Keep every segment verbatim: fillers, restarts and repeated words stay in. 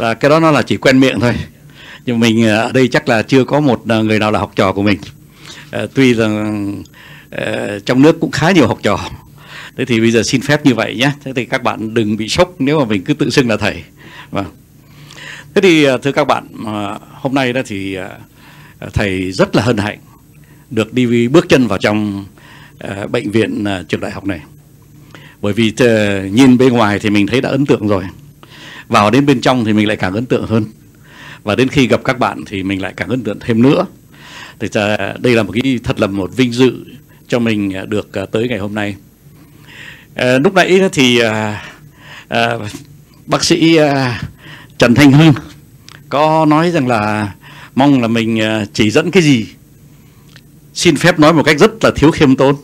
À, cái đó nó là chỉ quen miệng thôi. Nhưng mình ở đây chắc là chưa có một người nào là học trò của mình. À, tuy rằng à, trong nước cũng khá nhiều học trò. Thế thì bây giờ xin phép như vậy nhé. Thế thì các bạn đừng bị sốc nếu mà mình cứ tự xưng là thầy. Vâng. Thế thì thưa các bạn, hôm nay đó thì thầy rất là hân hạnh được đi bước chân vào trong bệnh viện trường đại học này. Bởi vì nhìn bên ngoài thì mình thấy đã ấn tượng rồi. Vào đến bên trong thì mình lại càng ấn tượng hơn. Và đến khi gặp các bạn thì mình lại càng ấn tượng thêm nữa. Thì đây là một cái thật là một vinh dự cho mình được tới ngày hôm nay. À, lúc nãy thì à, à, bác sĩ à, Trần Thanh Hưng có nói rằng là mong là mình à, chỉ dẫn cái gì. Xin phép nói một cách rất là thiếu khiêm tốn.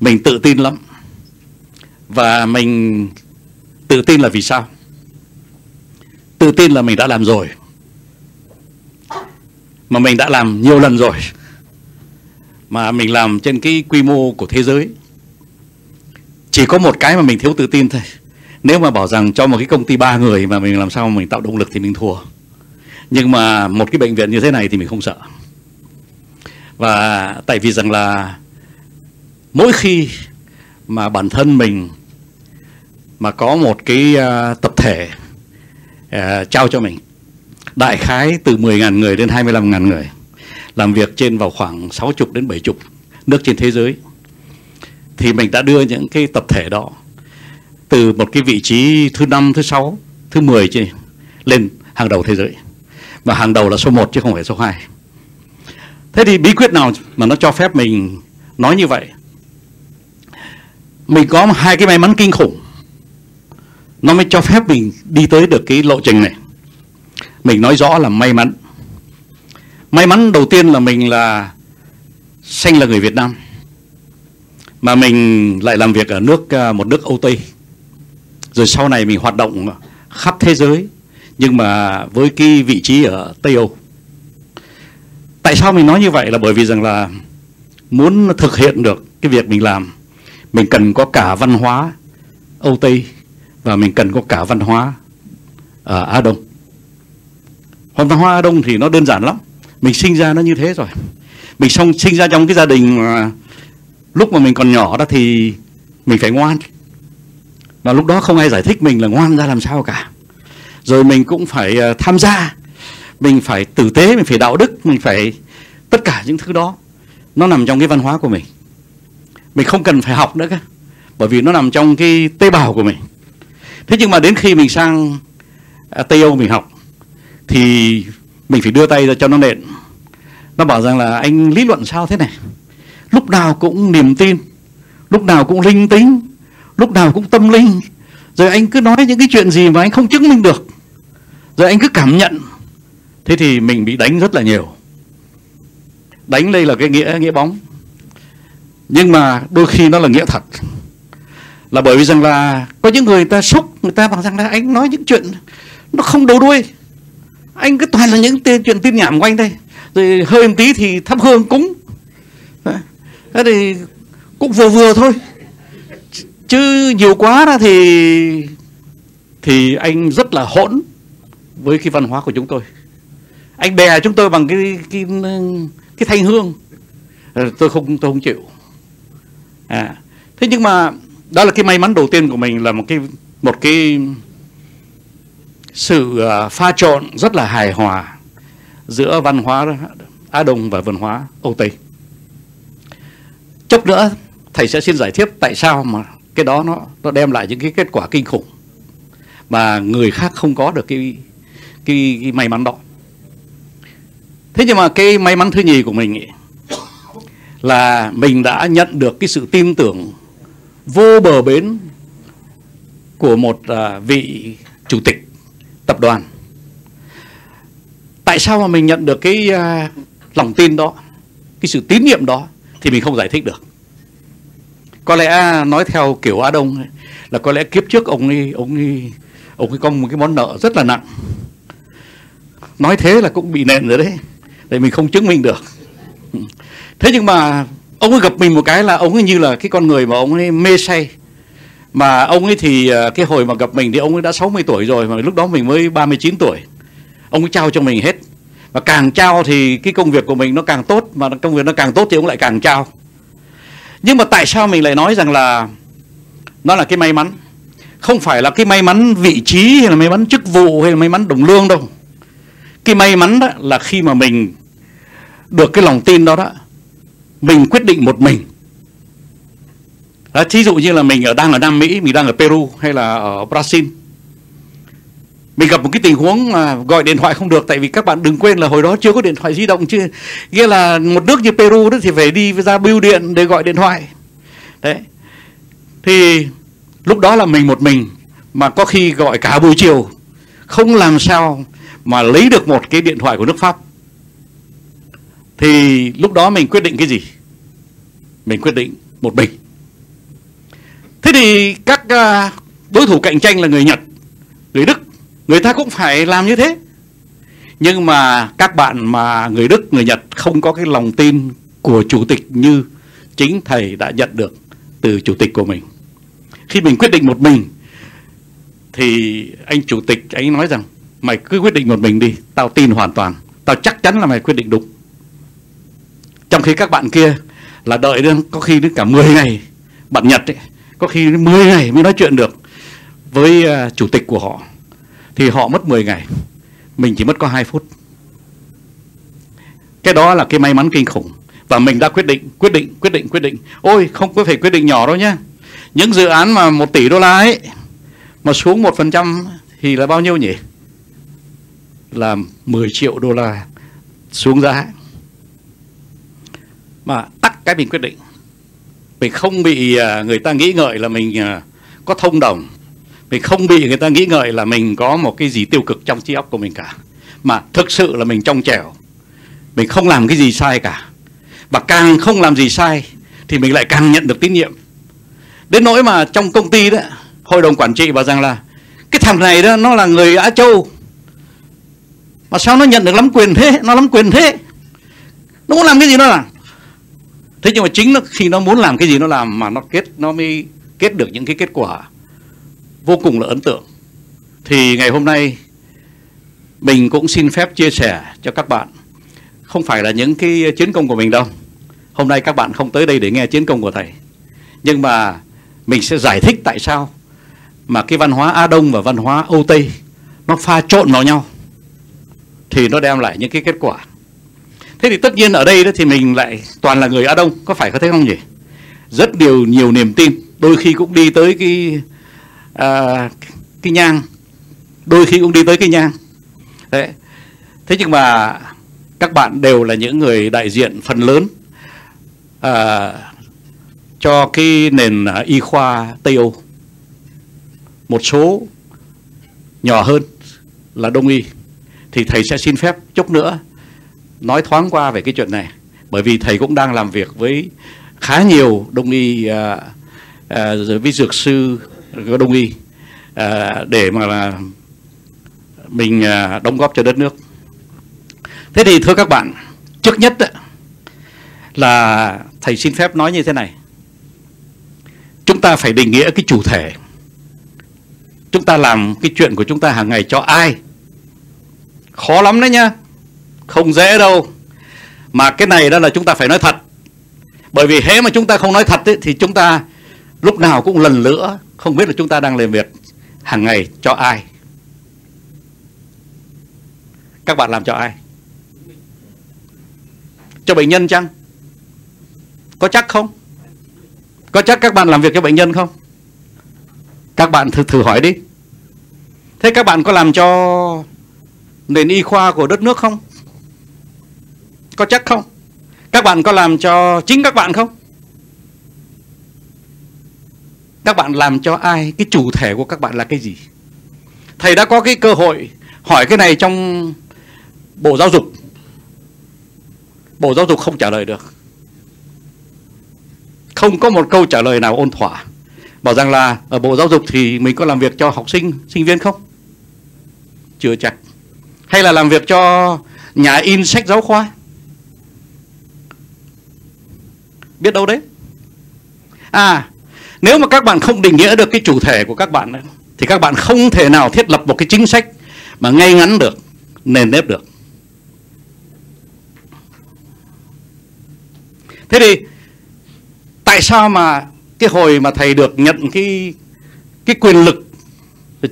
Mình tự tin lắm. Và mình tự tin là vì sao? Tự tin là mình đã làm rồi. Mà mình đã làm nhiều lần rồi. Mà mình làm trên cái quy mô của thế giới. Chỉ có một cái mà mình thiếu tự tin thôi. Nếu mà bảo rằng cho một cái công ty ba người mà mình làm sao mình tạo động lực thì mình thua. Nhưng mà một cái bệnh viện như thế này thì mình không sợ. Và tại vì rằng là mỗi khi mà bản thân mình mà có một cái tập thể uh, trao cho mình đại khái từ mười nghìn người đến hai mươi lăm nghìn người làm việc trên vào khoảng sáu mươi đến bảy mươi nước trên thế giới, thì mình đã đưa những cái tập thể đó từ một cái vị trí thứ năm, thứ sáu, thứ mười chứ, lên hàng đầu thế giới. Mà hàng đầu là số một chứ không phải số hai. Thế thì bí quyết nào mà nó cho phép mình nói như vậy? Mình có hai cái may mắn kinh khủng. Nó mới cho phép mình đi tới được cái lộ trình này. Mình nói rõ là may mắn. May mắn đầu tiên là mình là sinh là người Việt Nam. Mà mình lại làm việc ở nước một nước Âu Tây. Rồi sau này mình hoạt động khắp thế giới. Nhưng mà với cái vị trí ở Tây Âu. Tại sao mình nói như vậy là bởi vì rằng là muốn thực hiện được cái việc mình làm, mình cần có cả văn hóa Âu Tây và mình cần có cả văn hóa ở Á Đông. Văn hóa Á Đông thì nó đơn giản lắm. Mình sinh ra nó như thế rồi. Mình xong sinh ra trong cái gia đình mà lúc mà mình còn nhỏ đó thì mình phải ngoan. Và lúc đó không ai giải thích mình là ngoan ra làm sao cả. Rồi mình cũng phải tham gia. Mình phải tử tế, mình phải đạo đức, mình phải... Tất cả những thứ đó nó nằm trong cái văn hóa của mình. Mình không cần phải học nữa cả. Bởi vì nó nằm trong cái tế bào của mình. Thế nhưng mà đến khi mình sang Tây Âu mình học thì mình phải đưa tay ra cho nó nện. Nó bảo rằng là anh lý luận sao thế này? Lúc nào cũng niềm tin, lúc nào cũng linh tính, lúc nào cũng tâm linh. Rồi anh cứ nói những cái chuyện gì mà anh không chứng minh được. Rồi anh cứ cảm nhận. Thế thì mình bị đánh rất là nhiều. Đánh đây là cái nghĩa nghĩa bóng. Nhưng mà đôi khi nó là nghĩa thật. Là bởi vì rằng là có những người ta sốc, người ta bảo rằng là anh nói những chuyện nó không đầu đuôi. Anh cứ toàn là những chuyện tin nhảm của anh đây. Rồi hơi một tí thì thắp hương cúng. Thế thì cũng vừa vừa thôi. Chứ nhiều quá ra thì Thì anh rất là hỗn với cái văn hóa của chúng tôi. Anh bè chúng tôi bằng cái Cái, cái thanh hương. Tôi không tôi không chịu à. Thế nhưng mà đó là cái may mắn đầu tiên của mình. Là một cái Một cái sự pha trộn rất là hài hòa giữa văn hóa Á Đông và văn hóa Âu Tây. Chốc nữa thầy sẽ xin giải thích tại sao mà cái đó nó, nó đem lại những cái kết quả kinh khủng mà người khác không có được cái, cái, cái may mắn đó. Thế nhưng mà cái may mắn thứ nhì của mình ý, là mình đã nhận được cái sự tin tưởng vô bờ bến của một vị chủ tịch tập đoàn. Tại sao mà mình nhận được cái lòng tin đó, cái sự tín nhiệm đó thì mình không giải thích được. Có lẽ nói theo kiểu Á Đông là có lẽ kiếp trước ông ấy, ông ấy, ông ấy có một cái món nợ rất là nặng. Nói thế là cũng bị nện rồi đấy. Để mình không chứng minh được. Thế nhưng mà ông ấy gặp mình một cái là ông ấy như là cái con người mà ông ấy mê say. Mà ông ấy thì cái hồi mà gặp mình thì ông ấy đã sáu mươi tuổi rồi, mà lúc đó mình mới ba mươi chín tuổi. Ông ấy trao cho mình hết. Và càng trao thì cái công việc của mình nó càng tốt, mà công việc nó càng tốt thì ông lại càng trao. Nhưng mà tại sao mình lại nói rằng là nó là cái may mắn? Không phải là cái may mắn vị trí hay là may mắn chức vụ hay là may mắn đồng lương đâu. Cái may mắn đó là khi mà mình được cái lòng tin đó đó, mình quyết định một mình. Đó, thí dụ như là mình ở đang ở Nam Mỹ, mình đang ở Peru hay là ở Brazil. Mình gặp một cái tình huống mà gọi điện thoại không được, tại vì các bạn đừng quên là hồi đó chưa có điện thoại di động chứ. Nghĩa là một nước như Peru đó thì phải đi ra bưu điện để gọi điện thoại. Đấy. Thì lúc đó là mình một mình, mà có khi gọi cả buổi chiều không làm sao mà lấy được một cái điện thoại của nước Pháp. Thì lúc đó mình quyết định cái gì? Mình quyết định một mình. Thế thì các đối thủ cạnh tranh là người Nhật, người Đức, người ta cũng phải làm như thế. Nhưng mà các bạn mà người Đức, người Nhật không có cái lòng tin của chủ tịch như chính thầy đã nhận được từ chủ tịch của mình. Khi mình quyết định một mình thì anh chủ tịch ấy nói rằng mày cứ quyết định một mình đi, tao tin hoàn toàn, tao chắc chắn là mày quyết định đúng. Trong khi các bạn kia là đợi đến có khi đến cả mười ngày, bạn Nhật ấy, có khi đến mười ngày mới nói chuyện được với chủ tịch của họ. Thì họ mất mười ngày, mình chỉ mất có hai phút. Cái đó là cái may mắn kinh khủng. Và mình đã quyết định, quyết định, quyết định, quyết định. Ôi, không có phải quyết định nhỏ đâu nhá. Những dự án mà một tỷ đô la ấy, mà xuống một phần trăm thì là bao nhiêu nhỉ? Là mười triệu đô la xuống giá. Mà tắt cái mình quyết định. Mình không bị người ta nghĩ ngợi là mình có thông đồng. Mình không bị người ta nghĩ ngợi là mình có một cái gì tiêu cực trong trí óc của mình cả. Mà thực sự là mình trong trẻo. Mình không làm cái gì sai cả. Và càng không làm gì sai thì mình lại càng nhận được tín nhiệm. Đến nỗi mà trong công ty đó, hội đồng quản trị bảo rằng là cái thằng này đó nó là người Á Châu, mà sao nó nhận được lắm quyền thế, nó lắm quyền thế. Nó muốn làm cái gì nó làm. Thế nhưng mà chính nó, khi nó muốn làm cái gì nó làm, mà nó kết nó mới kết được những cái kết quả vô cùng là ấn tượng. Thì ngày hôm nay mình cũng xin phép chia sẻ cho các bạn. Không phải là những cái chiến công của mình đâu. Hôm nay các bạn không tới đây để nghe chiến công của thầy. Nhưng mà mình sẽ giải thích tại sao mà cái văn hóa Á Đông và văn hóa Âu Tây nó pha trộn vào nhau thì nó đem lại những cái kết quả. Thế thì tất nhiên ở đây đó thì mình lại toàn là người Á Đông, có phải có thế không nhỉ? Rất nhiều nhiều niềm tin, đôi khi cũng đi tới cái à, cái nhang, đôi khi cũng đi tới cái nhang. Đấy. Thế nhưng mà các bạn đều là những người đại diện phần lớn à, cho cái nền y khoa Tây Âu. Một số nhỏ hơn là Đông y. Thì thầy sẽ xin phép chút nữa nói thoáng qua về cái chuyện này. Bởi vì thầy cũng đang làm việc với khá nhiều Đông y, à, à, với dược sư Đông y à, để mà là mình à, đóng góp cho đất nước. Thế thì thưa các bạn, trước nhất là thầy xin phép nói như thế này. Chúng ta phải định nghĩa cái chủ thể. Chúng ta làm cái chuyện của chúng ta hàng ngày cho ai? Khó lắm đấy nhá. Không dễ đâu. Mà cái này đó là chúng ta phải nói thật. Bởi vì hễ mà chúng ta không nói thật ấy, thì chúng ta lúc nào cũng lần lữa, không biết là chúng ta đang làm việc hàng ngày cho ai. Các bạn làm cho ai? Cho bệnh nhân chăng? Có chắc không? Có chắc các bạn làm việc cho bệnh nhân không? Các bạn thử, thử hỏi đi. Thế các bạn có làm cho nền y khoa của đất nước không? Có chắc không? Các bạn có làm cho chính các bạn không? Các bạn làm cho ai? Cái chủ thể của các bạn là cái gì? Thầy đã có cái cơ hội hỏi cái này trong Bộ Giáo dục. Bộ Giáo dục không trả lời được. Không có một câu trả lời nào ôn thỏa. Bảo rằng là ở Bộ Giáo dục thì mình có làm việc cho học sinh, sinh viên không? Chưa chắc. Hay là làm việc cho nhà in sách giáo khoa? Biết đâu đấy. À, Nếu mà các bạn không định nghĩa được cái chủ thể của các bạn thì các bạn không thể nào thiết lập một cái chính sách mà ngay ngắn được, nền nếp được. Thế thì tại sao mà cái hồi mà thầy được nhận cái cái quyền lực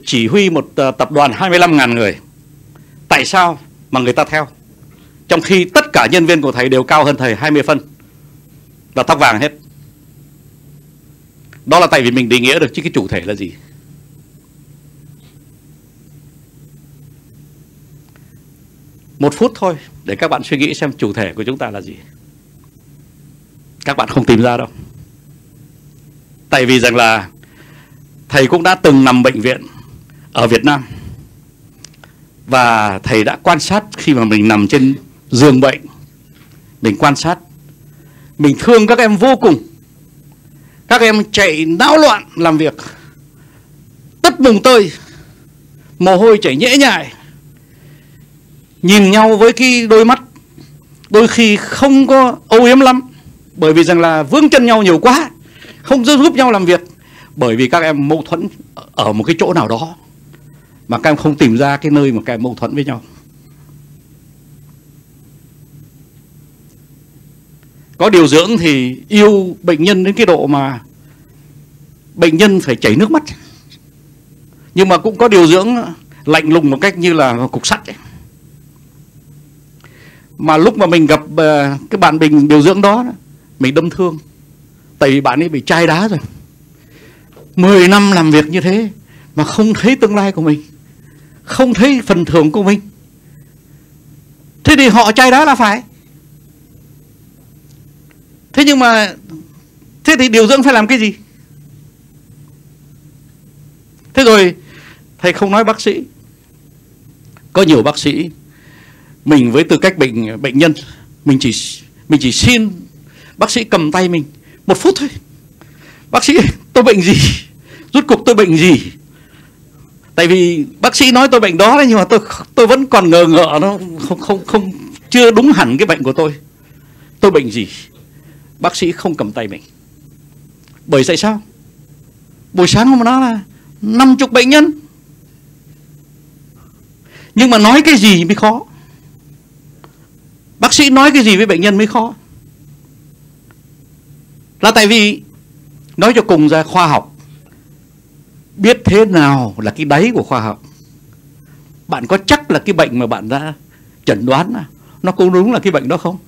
chỉ huy một tập đoàn hai mươi lăm nghìn người, tại sao mà người ta theo, trong khi tất cả nhân viên của thầy đều cao hơn thầy hai mươi phân và tóc vàng hết? Đó là tại vì mình định nghĩa được chứ cái chủ thể là gì. Một phút thôi để các bạn suy nghĩ xem chủ thể của chúng ta là gì. Các bạn không tìm ra đâu. Tại vì rằng là thầy cũng đã từng nằm bệnh viện ở Việt Nam, và thầy đã quan sát khi mà mình nằm trên giường bệnh. Mình quan sát, mình thương các em vô cùng. Các em chạy náo loạn làm việc, tất bùng tơi, mồ hôi chảy nhễ nhại, nhìn nhau với cái đôi mắt đôi khi không có âu yếm lắm, bởi vì rằng là vướng chân nhau nhiều quá, không giúp nhau làm việc, bởi vì các em mâu thuẫn ở một cái chỗ nào đó mà các em không tìm ra cái nơi mà các em mâu thuẫn với nhau. Có điều dưỡng thì yêu bệnh nhân đến cái độ mà bệnh nhân phải chảy nước mắt, nhưng mà cũng có điều dưỡng lạnh lùng một cách như là cục sắt ấy. Mà lúc mà mình gặp cái bạn mình điều dưỡng đó, mình đâm thương, tại vì bạn ấy bị chai đá rồi, mười năm làm việc như thế mà không thấy tương lai của mình, không thấy phần thưởng của mình. Thế thì họ chai đá là phải. Thế nhưng mà thế thì điều dưỡng phải làm cái gì? Thế rồi thầy không nói bác sĩ. Có nhiều bác sĩ, mình với tư cách bệnh bệnh nhân, mình chỉ mình chỉ xin bác sĩ cầm tay mình một phút thôi. Bác sĩ, tôi bệnh gì? Rốt cuộc tôi bệnh gì? Tại vì bác sĩ nói tôi bệnh đó đấy, nhưng mà tôi tôi vẫn còn ngờ ngợ, nó không không không chưa đúng hẳn cái bệnh của tôi. Tôi bệnh gì? Bác sĩ không cầm tay mình. Bởi tại sao? Buổi sáng hôm đó là năm chục bệnh nhân, nhưng mà nói cái gì mới khó. Bác sĩ nói cái gì với bệnh nhân mới khó. Là tại vì nói cho cùng ra, khoa học biết thế nào là cái đáy của khoa học. Bạn có chắc là cái bệnh mà bạn đã chẩn đoán nó cũng đúng là cái bệnh đó không?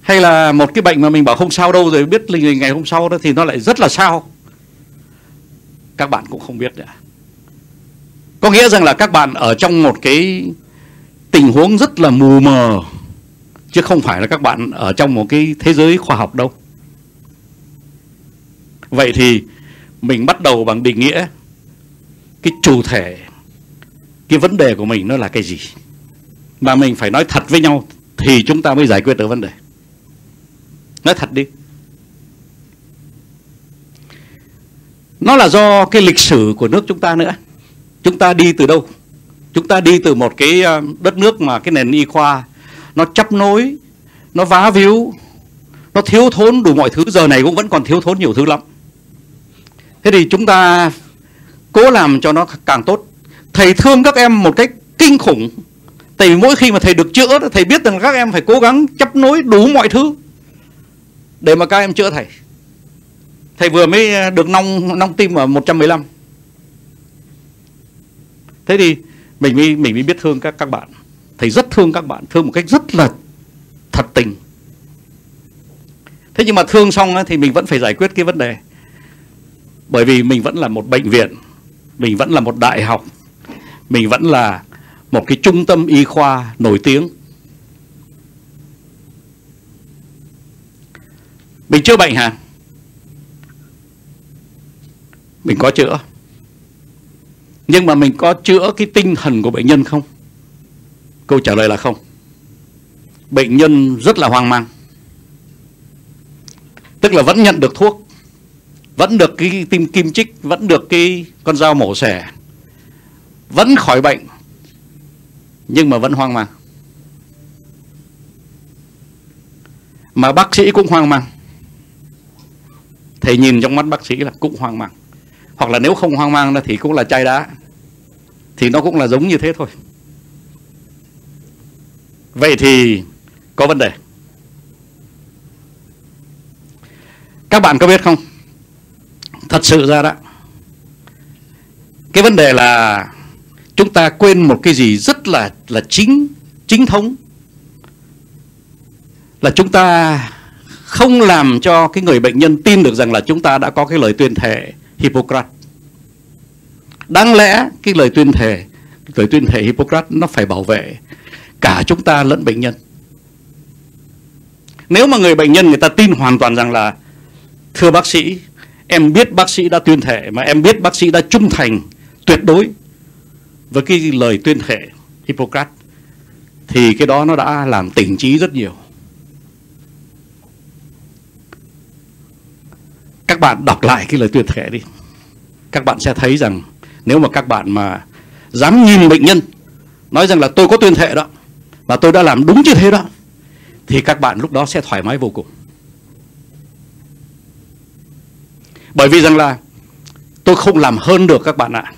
Hay là một cái bệnh mà mình bảo không sao đâu, rồi biết linh ngày hôm sau đó thì nó lại rất là sao. Các bạn cũng không biết nữa. Có nghĩa rằng là các bạn ở trong một cái tình huống rất là mù mờ, chứ không phải là các bạn ở trong một cái thế giới khoa học đâu. Vậy thì mình bắt đầu bằng định nghĩa cái chủ thể, cái vấn đề của mình nó là cái gì, mà mình phải nói thật với nhau thì chúng ta mới giải quyết được vấn đề. Nói thật đi. Nó là do cái lịch sử của nước chúng ta nữa. Chúng ta đi từ đâu? Chúng ta đi từ một cái đất nước mà cái nền y khoa nó chắp nối, nó vá víu, nó thiếu thốn đủ mọi thứ. Giờ này cũng vẫn còn thiếu thốn nhiều thứ lắm. Thế thì chúng ta cố làm cho nó càng tốt. Thầy thương các em một cách kinh khủng. Tại vì mỗi khi mà thầy được chữa, thầy biết rằng các em phải cố gắng chắp nối đủ mọi thứ để mà các em chữa thầy. Thầy vừa mới được nong nong tim ở một trăm mười lăm. Thế thì mình mới mình mới biết thương các các bạn. Thầy rất thương các bạn, thương một cách rất là thật tình. Thế nhưng mà thương xong thì mình vẫn phải giải quyết cái vấn đề. Bởi vì mình vẫn là một bệnh viện, mình vẫn là một đại học, mình vẫn là một cái trung tâm y khoa nổi tiếng. Mình chữa bệnh hả? Mình có chữa. Nhưng mà mình có chữa cái tinh thần của bệnh nhân không? Câu trả lời là không. Bệnh nhân rất là hoang mang. Tức là vẫn nhận được thuốc, vẫn được cái tim kim chích, vẫn được cái con dao mổ xẻ, vẫn khỏi bệnh, nhưng mà vẫn hoang mang. Mà bác sĩ cũng hoang mang. thì nhìn trong mắt bác sĩ là cũng hoang mang, hoặc là nếu không hoang mang thì cũng là chai đá, thì nó cũng là giống như thế thôi. Vậy thì có vấn đề. Các bạn có biết không, thật sự ra đó, cái vấn đề là chúng ta quên một cái gì rất là là chính chính thống, là chúng ta không làm cho cái người bệnh nhân tin được rằng là chúng ta đã có cái lời tuyên thệ Hippocrates. Đáng lẽ cái lời tuyên thệ lời tuyên thệ Hippocrates nó phải bảo vệ cả chúng ta lẫn bệnh nhân. Nếu mà người bệnh nhân người ta tin hoàn toàn rằng là thưa bác sĩ, em biết bác sĩ đã tuyên thệ, mà em biết bác sĩ đã trung thành tuyệt đối với cái lời tuyên thệ Hippocrates, thì cái đó nó đã làm tỉnh trí rất nhiều. Các bạn đọc lại cái lời tuyên thệ đi, các bạn sẽ thấy rằng nếu mà các bạn mà dám nhìn bệnh nhân nói rằng là tôi có tuyên thệ đó, và tôi đã làm đúng như thế đó, thì các bạn lúc đó sẽ thoải mái vô cùng. Bởi vì rằng là tôi không làm hơn được các bạn ạ. À,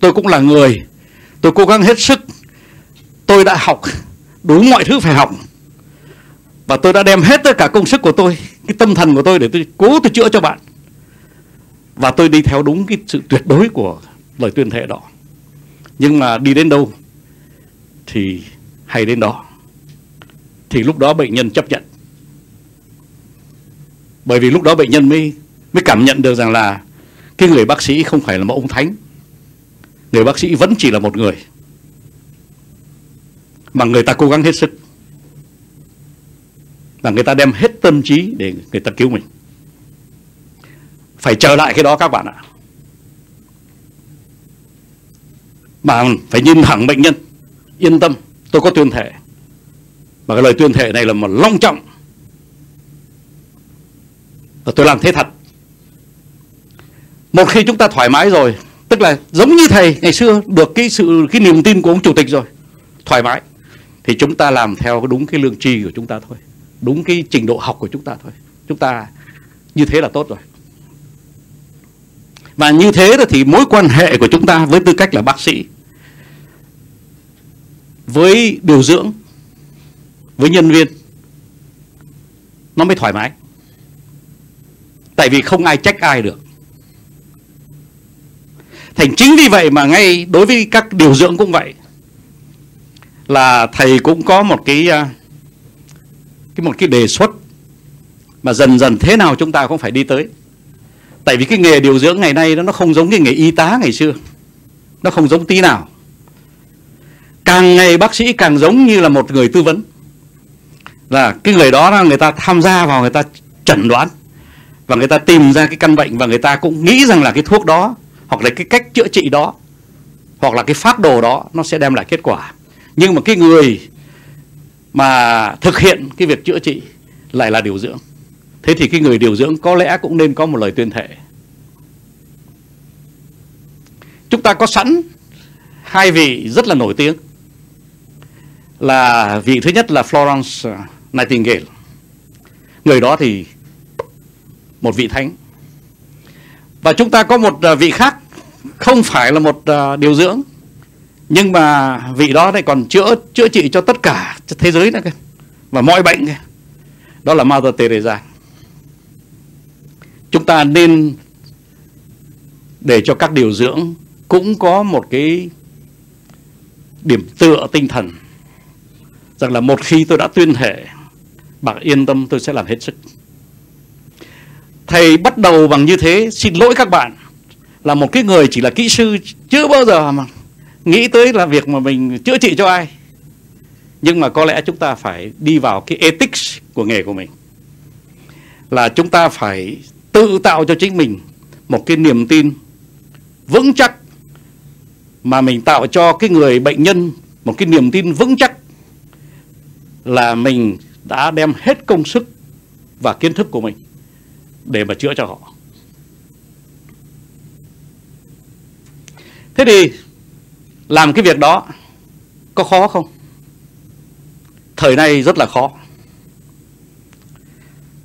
tôi cũng là người, tôi cố gắng hết sức, tôi đã học đủ mọi thứ phải học, và tôi đã đem hết tất cả công sức của tôi, cái tâm thần của tôi để tôi cố tôi chữa cho bạn, và tôi đi theo đúng cái sự tuyệt đối của lời tuyên thệ đó. Nhưng mà đi đến đâu thì hay đến đó, thì lúc đó bệnh nhân chấp nhận. Bởi vì lúc đó bệnh nhân mới mới cảm nhận được rằng là cái người bác sĩ không phải là một ông thánh, người bác sĩ vẫn chỉ là một người mà người ta cố gắng hết sức, mà người ta đem hết tâm trí để người ta cứu mình. Phải trở lại cái đó các bạn ạ. Mà phải nhìn thẳng bệnh nhân, yên tâm, tôi có tuyên thệ, mà cái lời tuyên thệ này là một long trọng, và tôi làm thế thật. Một khi chúng ta thoải mái rồi, tức là giống như thầy ngày xưa được cái sự cái niềm tin của ông chủ tịch rồi, thoải mái, thì chúng ta làm theo đúng cái lương tri của chúng ta thôi, đúng cái trình độ học của chúng ta thôi. Chúng ta như thế là tốt rồi. Và như thế thì mối quan hệ của chúng ta với tư cách là bác sĩ, với điều dưỡng, với nhân viên, nó mới thoải mái. Tại vì không ai trách ai được. Thành chính vì vậy mà ngay đối với các điều dưỡng cũng vậy, là thầy cũng có một cái cái một cái đề xuất mà dần dần thế nào chúng ta cũng phải đi tới. Tại vì cái nghề điều dưỡng ngày nay nó không giống cái nghề y tá ngày xưa, nó không giống tí nào. Càng ngày bác sĩ càng giống như là một người tư vấn, là cái người đó là người ta tham gia vào, người ta chẩn đoán, và người ta tìm ra cái căn bệnh, và người ta cũng nghĩ rằng là cái thuốc đó, hoặc là cái cách chữa trị đó, hoặc là cái phác đồ đó nó sẽ đem lại kết quả. Nhưng mà cái người mà thực hiện cái việc chữa trị lại là điều dưỡng. Thế thì cái người điều dưỡng có lẽ cũng nên có một lời tuyên thệ. Chúng ta có sẵn hai vị rất là nổi tiếng, là vị thứ nhất là Florence Nightingale. Người đó thì một vị thánh. Và chúng ta có một vị khác, không phải là một điều dưỡng, nhưng mà vị đó này còn chữa chữa trị cho tất cả thế giới nữa, và mọi bệnh. Đó là Mother Teresa. Chúng ta nên để cho các điều dưỡng cũng có một cái điểm tựa tinh thần, rằng là một khi tôi đã tuyên thệ, bạn yên tâm, tôi sẽ làm hết sức. Thầy bắt đầu bằng như thế. Xin lỗi các bạn, là một cái người chỉ là kỹ sư, chưa bao giờ mà nghĩ tới là việc mà mình chữa trị cho ai. Nhưng mà có lẽ chúng ta phải đi vào cái ethics của nghề của mình, là chúng ta phải tự tạo cho chính mình một cái niềm tin vững chắc, mà mình tạo cho cái người bệnh nhân một cái niềm tin vững chắc là mình đã đem hết công sức và kiến thức của mình để mà chữa cho họ. Thế thì làm cái việc đó có khó không? Thời nay rất là khó.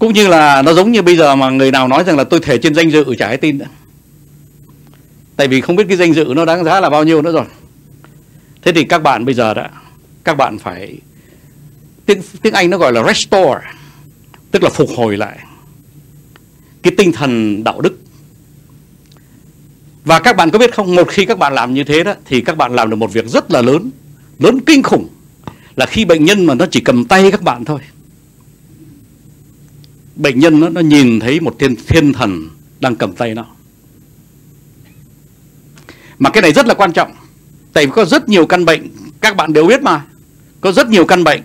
Cũng như là nó giống như bây giờ mà người nào nói rằng là tôi thề trên danh dự chả ai tin nữa. Tại vì không biết cái danh dự nó đáng giá là bao nhiêu nữa rồi. Thế thì các bạn bây giờ đã, các bạn phải, tiếng, tiếng Anh nó gọi là restore, tức là phục hồi lại cái tinh thần đạo đức. Và các bạn có biết không, một khi các bạn làm như thế đó thì các bạn làm được một việc rất là lớn, lớn kinh khủng, là khi bệnh nhân mà nó chỉ cầm tay các bạn thôi, bệnh nhân nó, nó nhìn thấy một thiên, thiên thần đang cầm tay nó. Mà cái này rất là quan trọng. Tại vì có rất nhiều căn bệnh, các bạn đều biết mà, có rất nhiều căn bệnh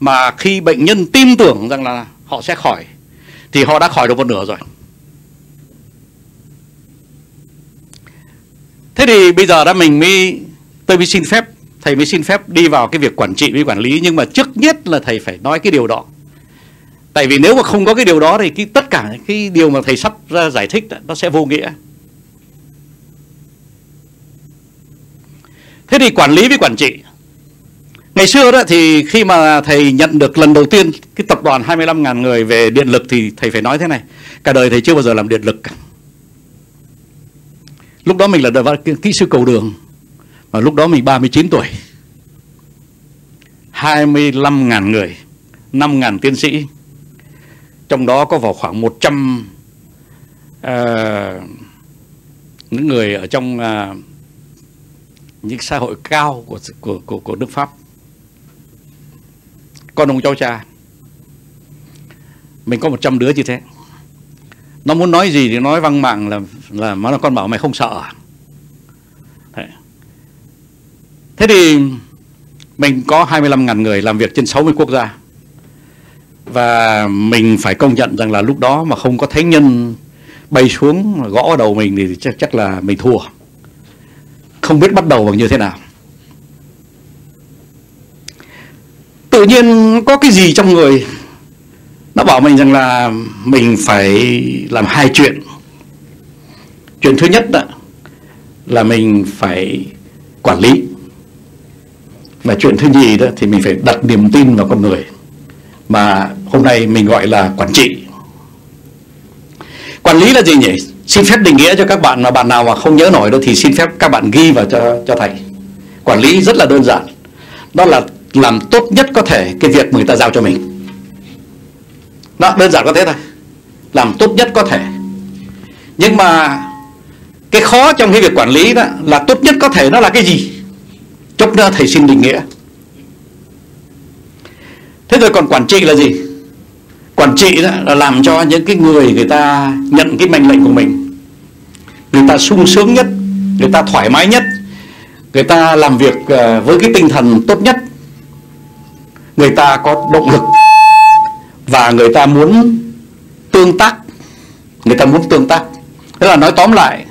mà khi bệnh nhân tin tưởng rằng là họ sẽ khỏi thì họ đã khỏi được một nửa rồi. Thế thì bây giờ đã mình mới, tôi mới xin phép, thầy mới xin phép đi vào cái việc quản trị với quản lý. Nhưng mà trước nhất là thầy phải nói cái điều đó. Tại vì nếu mà không có cái điều đó thì cái, tất cả cái điều mà thầy sắp ra giải thích đó, nó sẽ vô nghĩa. Thế thì quản lý với quản trị. Ngày xưa đó thì khi mà thầy nhận được lần đầu tiên cái tập đoàn hai mươi lăm nghìn người về điện lực thì thầy phải nói thế này: cả đời thầy chưa bao giờ làm điện lực cả. Lúc đó mình là đời kỹ sư cầu đường, mà lúc đó mình ba mươi chín tuổi. hai mươi lăm nghìn người, năm nghìn tiến sĩ, trong đó có vào khoảng một trăm uh, những người ở trong uh, những xã hội cao của, của, của, của nước Pháp, con ông cháu cha. Mình có một trăm đứa như thế. Nó muốn nói gì thì nói văng mạng là, là nó con bảo mày không sợ. Thế thì mình có hai mươi lăm nghìn người làm việc trên sáu mươi quốc gia. Và mình phải công nhận rằng là lúc đó mà không có thánh nhân bay xuống gõ vào đầu mình thì chắc, chắc là mình thua. Không biết bắt đầu bằng như thế nào. Tự nhiên có cái gì trong người nó bảo mình rằng là mình phải làm hai chuyện. Chuyện thứ nhất là mình phải quản lý, và chuyện thứ nhì đó thì mình phải đặt niềm tin vào con người, mà hôm nay mình gọi là quản trị. Quản lý là gì nhỉ? Xin phép định nghĩa cho các bạn, mà bạn nào mà không nhớ nổi đâu thì xin phép các bạn ghi vào cho, cho thầy. Quản lý rất là đơn giản, đó là làm tốt nhất có thể cái việc người ta giao cho mình. Đó, đơn giản có thế thôi, làm tốt nhất có thể. Nhưng mà cái khó trong cái việc quản lý đó là tốt nhất có thể nó là cái gì? Chút nữa thầy xin định nghĩa. Thế rồi còn quản trị là gì? Quản trị đó là làm cho những cái người người ta nhận cái mệnh lệnh của mình, người ta sung sướng nhất, người ta thoải mái nhất, người ta làm việc với cái tinh thần tốt nhất, người ta có động lực, và người ta muốn tương tác. Người ta muốn tương tác. Thế là nói tóm lại,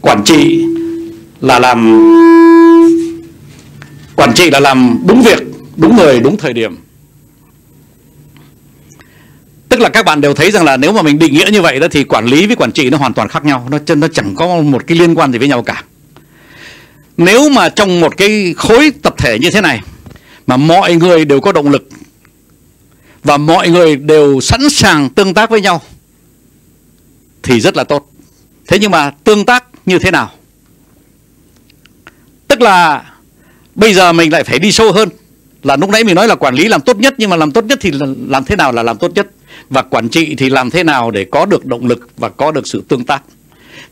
quản trị là làm Quản trị là làm đúng việc, đúng người, đúng thời điểm. Tức là các bạn đều thấy rằng là nếu mà mình định nghĩa như vậy đó thì quản lý với quản trị nó hoàn toàn khác nhau, nó nó chẳng có một cái liên quan gì với nhau cả. Nếu mà trong một cái khối tập thể như thế này mà mọi người đều có động lực và mọi người đều sẵn sàng tương tác với nhau thì rất là tốt. Thế nhưng mà tương tác như thế nào? Tức là bây giờ mình lại phải đi sâu hơn, là lúc nãy mình nói là quản lý làm tốt nhất, nhưng mà làm tốt nhất thì làm thế nào là làm tốt nhất, và quản trị thì làm thế nào để có được động lực và có được sự tương tác.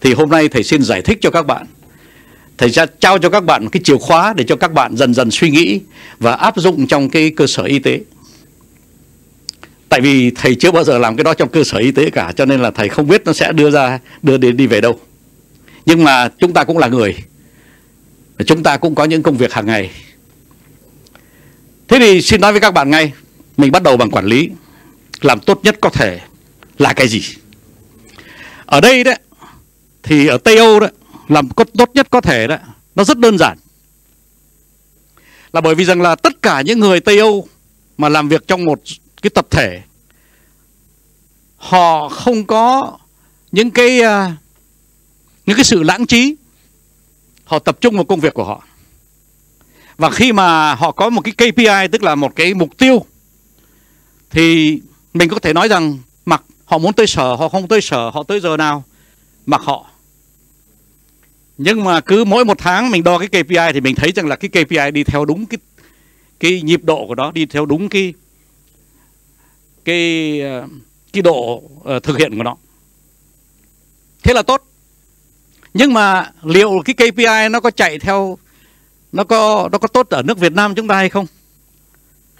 Thì hôm nay thầy xin giải thích cho các bạn, thầy sẽ trao cho các bạn một cái chìa khóa để cho các bạn dần dần suy nghĩ và áp dụng trong cái cơ sở y tế. Tại vì thầy chưa bao giờ làm cái đó trong cơ sở y tế cả, cho nên là thầy không biết nó sẽ đưa ra đưa đến đi về đâu. Nhưng mà chúng ta cũng là người, chúng ta cũng có những công việc hàng ngày. Thế thì xin nói với các bạn ngay, mình bắt đầu bằng quản lý. Làm tốt nhất có thể là cái gì? Ở đây đó, thì ở Tây Âu đó, làm tốt nhất có thể đó, nó rất đơn giản. Là bởi vì rằng là tất cả những người Tây Âu mà làm việc trong một cái tập thể, họ không có những cái, những cái sự lãng trí. Họ tập trung vào công việc của họ. Và khi mà họ có một cái ca pê i, tức là một cái mục tiêu, thì mình có thể nói rằng Họ muốn tới sở, họ không tới sở, họ tới giờ nào mặc họ. Nhưng mà cứ mỗi một tháng mình đo cái ca pê i thì mình thấy rằng là cái ca pê i đi theo đúng cái, cái nhịp độ của nó, đi theo đúng cái, cái, cái độ thực hiện của nó. Thế là tốt. Nhưng mà liệu cái ca pê i nó có chạy theo, nó có, nó có tốt ở nước Việt Nam chúng ta hay không?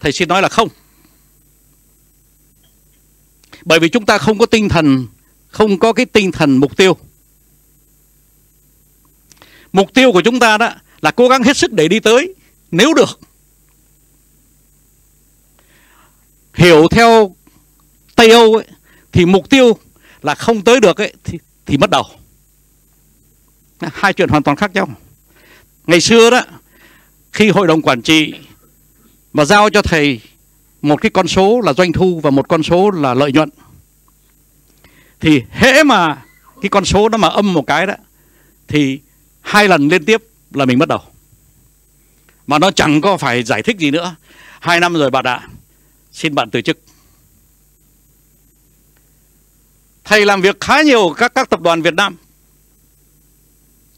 Thầy xin nói là không. Bởi vì chúng ta không có tinh thần, không có cái tinh thần mục tiêu. Mục tiêu của chúng ta đó là cố gắng hết sức để đi tới, nếu được. Hiểu theo Tây Âu ấy, thì mục tiêu là không tới được ấy, thì, thì mất đầu. Hai chuyện hoàn toàn khác nhau. Ngày xưa đó, khi hội đồng quản trị mà giao cho thầy một cái con số là doanh thu và một con số là lợi nhuận, thì hễ mà cái con số nó mà âm một cái đó, thì hai lần liên tiếp là mình mất đầu. Mà nó chẳng có phải giải thích gì nữa. Hai năm rồi bạn ạ, xin bạn từ chức. Thầy làm việc khá nhiều các, các tập đoàn Việt Nam.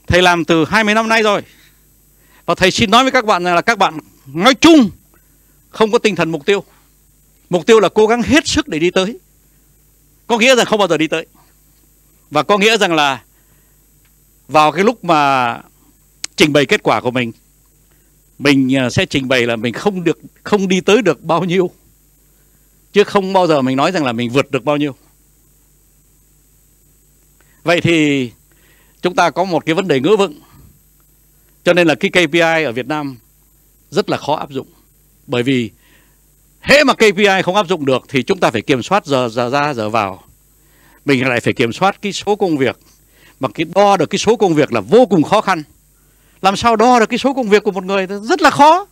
Thầy làm từ hai mươi năm nay rồi. Và thầy xin nói với các bạn là các bạn nói chung không có tinh thần mục tiêu. Mục tiêu là cố gắng hết sức để đi tới. Có nghĩa rằng không bao giờ đi tới. Và có nghĩa rằng là vào cái lúc mà trình bày kết quả của mình, mình sẽ trình bày là mình không được, không đi tới được bao nhiêu, chứ không bao giờ mình nói rằng là mình vượt được bao nhiêu. Vậy thì chúng ta có một cái vấn đề ngữ vựng. Cho nên là cái ca pê i ở Việt Nam rất là khó áp dụng. Bởi vì hễ mà ca pê i không áp dụng được thì chúng ta phải kiểm soát giờ, giờ ra, giờ vào. Mình lại phải kiểm soát cái số công việc. Mà cái đo được cái số công việc là vô cùng khó khăn. Làm sao đo được cái số công việc của một người rất là khó.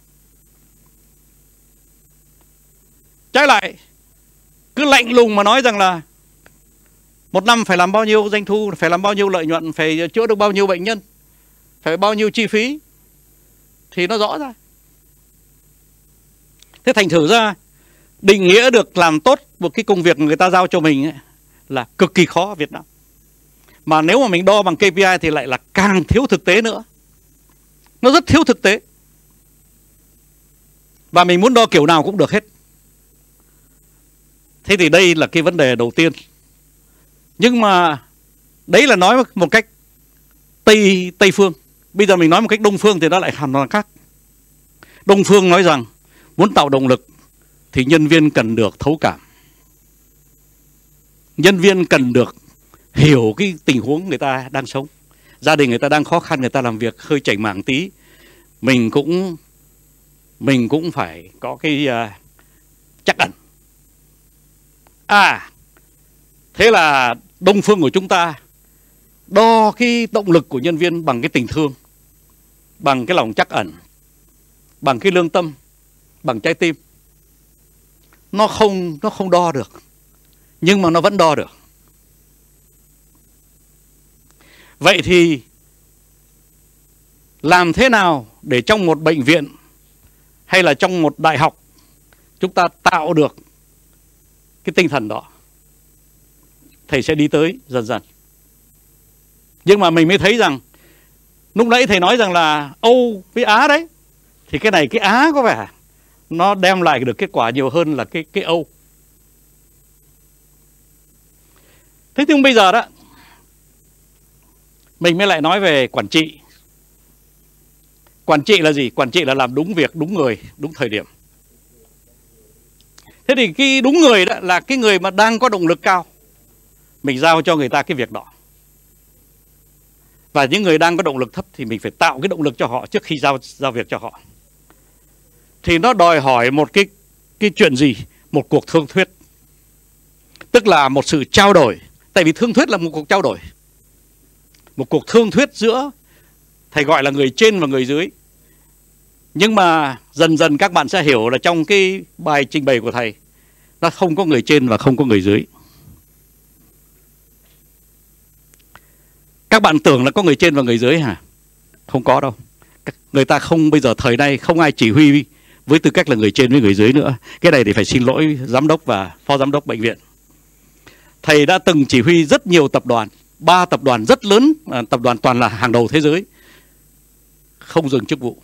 Trái lại, cứ lạnh lùng mà nói rằng là một năm phải làm bao nhiêu doanh thu, phải làm bao nhiêu lợi nhuận, phải chữa được bao nhiêu bệnh nhân, phải bao nhiêu chi phí, thì nó rõ ra. Thế thành thử ra, định nghĩa được làm tốt một cái công việc người ta giao cho mình ấy, là cực kỳ khó ở Việt Nam. Mà nếu mà mình đo bằng ca pê i thì lại là càng thiếu thực tế nữa. Nó rất thiếu thực tế. Và mình muốn đo kiểu nào cũng được hết. Thế thì đây là cái vấn đề đầu tiên. Nhưng mà đấy là nói một cách Tây, Tây phương. Bây giờ mình nói một cách Đông phương thì nó lại hoàn toàn khác. Đông phương nói rằng muốn tạo động lực thì nhân viên cần được thấu cảm. Nhân viên cần được hiểu cái tình huống người ta đang sống. Gia đình người ta đang khó khăn, người ta làm việc hơi chảy mảng tí. Mình cũng mình cũng phải có cái uh, chắc ẩn. À, thế là Đông phương của chúng ta đo cái động lực của nhân viên bằng cái tình thương, bằng cái lòng trắc ẩn, bằng cái lương tâm, bằng trái tim. Nó không, nó không đo được, nhưng mà nó vẫn đo được. Vậy thì làm thế nào để trong một bệnh viện hay là trong một đại học chúng ta tạo được cái tinh thần đó? Thầy sẽ đi tới dần dần. Nhưng mà mình mới thấy rằng lúc nãy thầy nói rằng là Âu với Á đấy, thì cái này cái Á có vẻ nó đem lại được kết quả nhiều hơn là cái, cái Âu. Thế nhưng bây giờ đó, mình mới lại nói về quản trị. Quản trị là gì? Quản trị là làm đúng việc, đúng người, đúng thời điểm. Thế thì cái đúng người đó là cái người mà đang có động lực cao. Mình giao cho người ta cái việc đó. Và những người đang có động lực thấp thì mình phải tạo cái động lực cho họ trước khi giao, giao việc cho họ. Thì nó đòi hỏi một cái, cái chuyện gì? Một cuộc thương thuyết. Tức là một sự trao đổi. Tại vì thương thuyết là một cuộc trao đổi. Một cuộc thương thuyết giữa, thầy gọi là người trên và người dưới. Nhưng mà dần dần các bạn sẽ hiểu là trong cái bài trình bày của thầy, nó không có người trên và không có người dưới. Các bạn tưởng là có người trên và người dưới hả? Không có đâu. Người ta không, bây giờ thời nay không ai chỉ huy với tư cách là người trên với người dưới nữa. Cái này thì phải xin lỗi giám đốc và phó giám đốc bệnh viện. thầy đã từng chỉ huy rất nhiều tập đoàn, ba tập đoàn rất lớn, tập đoàn toàn là hàng đầu thế giới, không dừng chức vụ.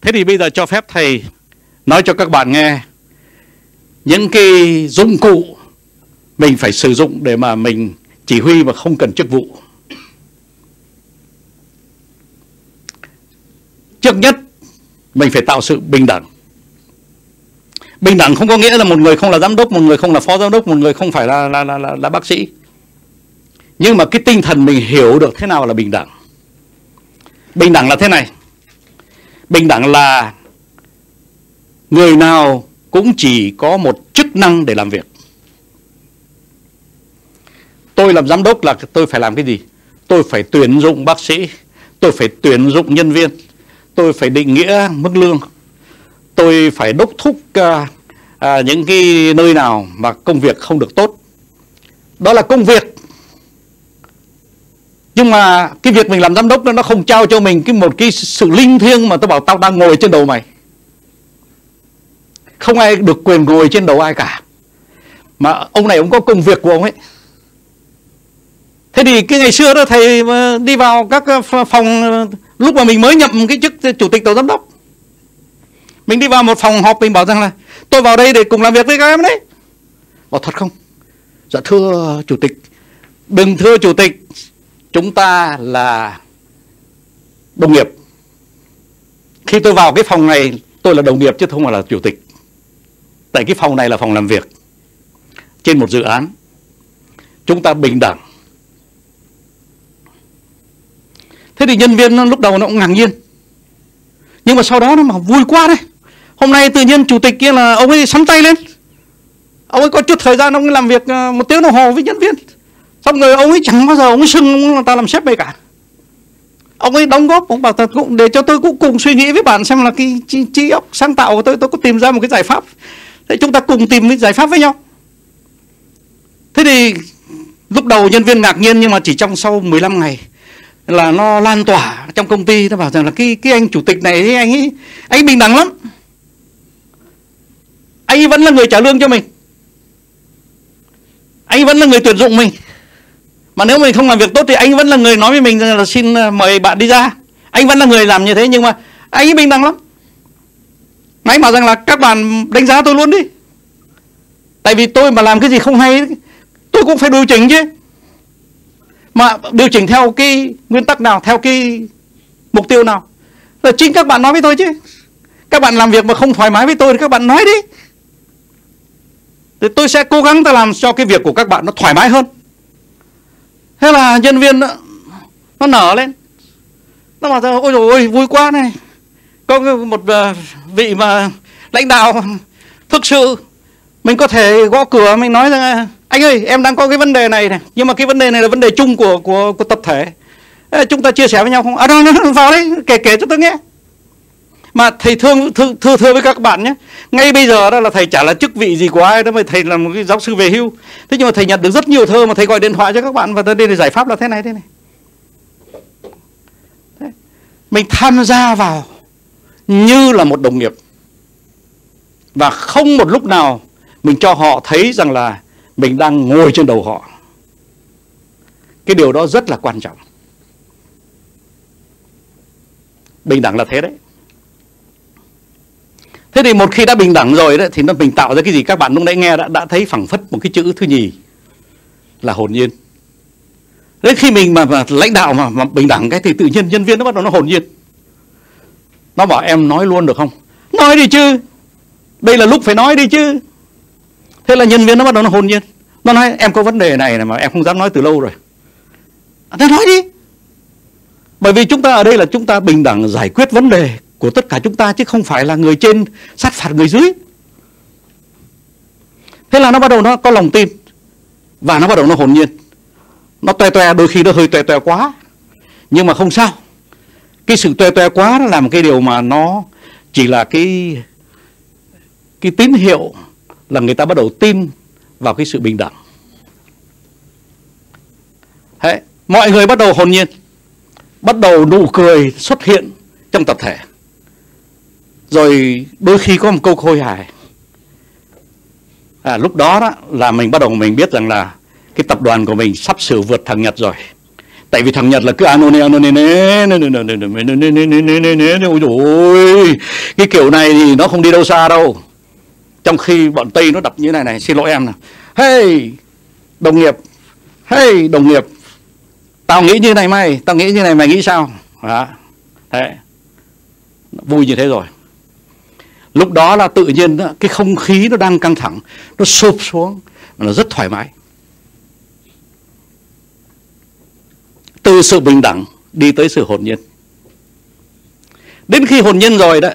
Thế thì bây giờ cho phép thầy nói cho các bạn nghe những cái dụng cụ mình phải sử dụng để mà mình chỉ huy mà không cần chức vụ. Trước nhất, mình phải tạo sự bình đẳng. Bình đẳng không có nghĩa là một người không là giám đốc, một người không là phó giám đốc, một người không phải là, là, là, là, là bác sĩ. Nhưng mà cái tinh thần mình hiểu được thế nào là bình đẳng. Bình đẳng là thế này. Bình đẳng là người nào cũng chỉ có một chức năng để làm việc. Tôi làm giám đốc là tôi phải làm cái gì? Tôi phải tuyển dụng bác sĩ, tôi phải tuyển dụng nhân viên, tôi phải định nghĩa mức lương, tôi phải đốc thúc uh, uh, những cái nơi nào mà công việc không được tốt. Đó là công việc. Nhưng mà cái việc mình làm giám đốc đó, nó không trao cho mình cái một cái sự linh thiêng mà tôi bảo tao đang ngồi trên đầu mày. Không ai được quyền ngồi trên đầu ai cả. Mà ông này ông có công việc của ông ấy. Thế thì cái ngày xưa đó thầy đi vào các phòng, lúc mà mình mới nhậm cái chức chủ tịch tổ giám đốc, mình đi vào một phòng họp, mình bảo rằng là tôi vào đây để cùng làm việc với các em đấy. Bảo thật không? Dạ thưa chủ tịch. Đừng thưa chủ tịch, chúng ta là đồng nghiệp. Khi tôi vào cái phòng này, tôi là đồng nghiệp chứ không phải là chủ tịch. Tại cái phòng này là phòng làm việc trên một dự án. Chúng ta bình đẳng. Thế thì nhân viên nó, lúc đầu nó cũng ngạc nhiên. Nhưng mà sau đó nó mà vui quá đấy. Hôm nay tự nhiên chủ tịch kia là ông ấy sắn tay lên. Ông ấy có chút thời gian ông ấy làm việc một tiếng đồng hồ với nhân viên. Xong rồi ông ấy chẳng bao giờ ông ấy xưng là ta làm sếp mày cả. Ông ấy đóng góp, ông bảo ta cũng để cho tôi cũng cùng suy nghĩ với bạn xem là cái trí óc sáng tạo của tôi, tôi có tìm ra một cái giải pháp. Thế chúng ta cùng tìm cái giải pháp với nhau. Thế thì lúc đầu nhân viên ngạc nhiên, nhưng mà chỉ trong sau mười lăm ngày là nó lan tỏa trong công ty. Nó bảo rằng là cái, cái anh chủ tịch này, anh ấy, anh ấy bình đẳng lắm. Anh ấy vẫn là người trả lương cho mình, anh ấy vẫn là người tuyển dụng mình. Mà nếu mình không làm việc tốt thì anh vẫn là người nói với mình là xin mời bạn đi ra. Anh vẫn là người làm như thế, nhưng mà anh ấy bình đẳng lắm. Nãy bảo rằng là các bạn đánh giá tôi luôn đi. Tại vì tôi mà làm cái gì không hay, tôi cũng phải điều chỉnh chứ. Mà điều chỉnh theo cái nguyên tắc nào, theo cái mục tiêu nào là chính các bạn nói với tôi chứ. Các bạn làm việc mà không thoải mái với tôi thì các bạn nói đi. Thì tôi sẽ cố gắng ta làm cho cái việc của các bạn nó thoải mái hơn. Thế là nhân viên đó, nó nở lên. Nó bảo rằng ôi dồi ôi vui quá này. Có một vị mà lãnh đạo thực sự. Mình có thể gõ cửa mình nói rằng anh ơi em đang có cái vấn đề này này. Nhưng mà cái vấn đề này là vấn đề chung của, của, của tập thể. Chúng ta chia sẻ với nhau không? À đâu nó vào đấy kể kể cho tôi nghe. Mà thầy thương thưa, thưa, thưa với các bạn nhé. Ngay bây giờ đó là thầy chả là chức vị gì của ai đó, mà thầy là một cái giáo sư về hưu. Thế nhưng mà thầy nhận được rất nhiều thơ mà thầy gọi điện thoại cho các bạn. Và đây là giải pháp là thế này thế này. Đấy. Mình tham gia vào như là một đồng nghiệp. Và không một lúc nào mình cho họ thấy rằng là mình đang ngồi trên đầu họ. Cái điều đó rất là quan trọng. Bình đẳng là thế đấy. Thế thì một khi đã bình đẳng rồi đấy, thì nó mình tạo ra cái gì các bạn lúc nãy nghe đã, đã thấy phẳng phất một cái chữ thứ nhì là hồn nhiên. Đấy, khi mình mà, mà lãnh đạo mà, mà bình đẳng cái thì tự nhiên nhân viên nó bắt đầu nó hồn nhiên. Nó bảo em nói luôn được không? Nói đi chứ. Đây là lúc phải nói đi chứ. Thế là nhân viên nó bắt đầu nó hồn nhiên. Nó nói em có vấn đề này, này mà em không dám nói từ lâu rồi. Thế nói đi. Bởi vì chúng ta ở đây là chúng ta bình đẳng giải quyết vấn đề của tất cả chúng ta, chứ không phải là người trên sát phạt người dưới. Thế là nó bắt đầu nó có lòng tin. Và nó bắt đầu nó hồn nhiên. Nó toe toe, đôi khi nó hơi toe toe quá. Nhưng mà không sao. Cái sự toe toe quá nó làm cái điều mà nó chỉ là cái Cái tín hiệu là người ta bắt đầu tin vào cái sự bình đẳng. Đấy, mọi người bắt đầu hồn nhiên. Bắt đầu nụ cười xuất hiện trong tập thể. Rồi đôi khi có một câu khôi hài. à, lúc đó, đó là mình bắt đầu mình biết rằng là cái tập đoàn của mình sắp sửa vượt thằng Nhật rồi. Tại vì thằng Nhật là cứ anone anone né né né né né né né né né ôi cái kiểu này thì nó không đi đâu xa đâu. Trong khi bọn Tây nó đập như này này, xin lỗi em nè, hey đồng nghiệp, hey đồng nghiệp, tao nghĩ như này mày, tao nghĩ như này mày nghĩ sao? Đó, thế vui như thế rồi. Lúc đó là tự nhiên đó, cái không khí nó đang căng thẳng, nó sụp xuống, nó rất thoải mái. Từ sự bình đẳng đi tới sự hồn nhiên. Đến khi hồn nhiên rồi đó,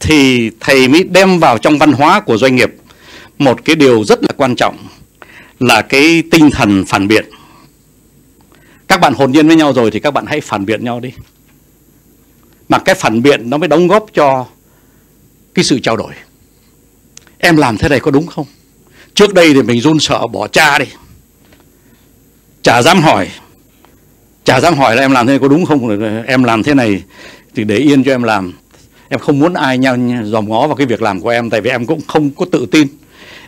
thì thầy mới đem vào trong văn hóa của doanh nghiệp một cái điều rất là quan trọng, là cái tinh thần phản biện. Các bạn hồn nhiên với nhau rồi thì các bạn hãy phản biện nhau đi. Mà cái phản biện nó mới đóng góp cho cái sự trao đổi. Em làm thế này có đúng không? Trước đây thì mình run sợ bỏ cha đi, chả dám hỏi, chả dám hỏi là em làm thế này có đúng không, em làm thế này thì để yên cho em làm. Em không muốn ai nhau dòm ngó vào cái việc làm của em, tại vì em cũng không có tự tin,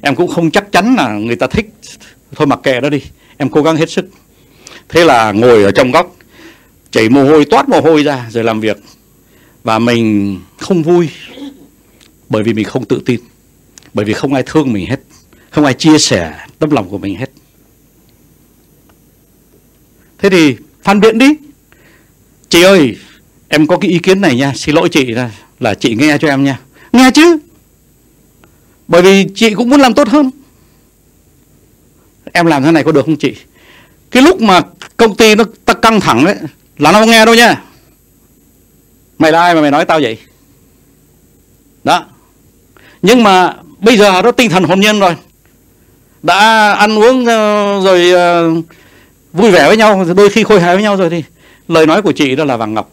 em cũng không chắc chắn là người ta thích. Thôi mặc kệ đó đi, em cố gắng hết sức. Thế là ngồi ở trong góc, chảy mồ hôi, toát mồ hôi ra rồi làm việc. Và mình không vui, bởi vì mình không tự tin, bởi vì không ai thương mình hết, không ai chia sẻ tấm lòng của mình hết. Thế thì phản biện đi. Chị ơi, em có cái ý kiến này nha, xin lỗi chị là, là chị nghe cho em nha. Nghe chứ, bởi vì chị cũng muốn làm tốt hơn. Em làm thế này có được không chị? Cái lúc mà công ty nó căng thẳng đấy là nó không nghe đâu nha. Mày là ai mà mày nói tao vậy? Đó. Nhưng mà bây giờ nó tinh thần hồn nhiên rồi, đã ăn uống rồi, vui vẻ với nhau, đôi khi khôi hài với nhau rồi, thì lời nói của chị đó là vàng ngọc.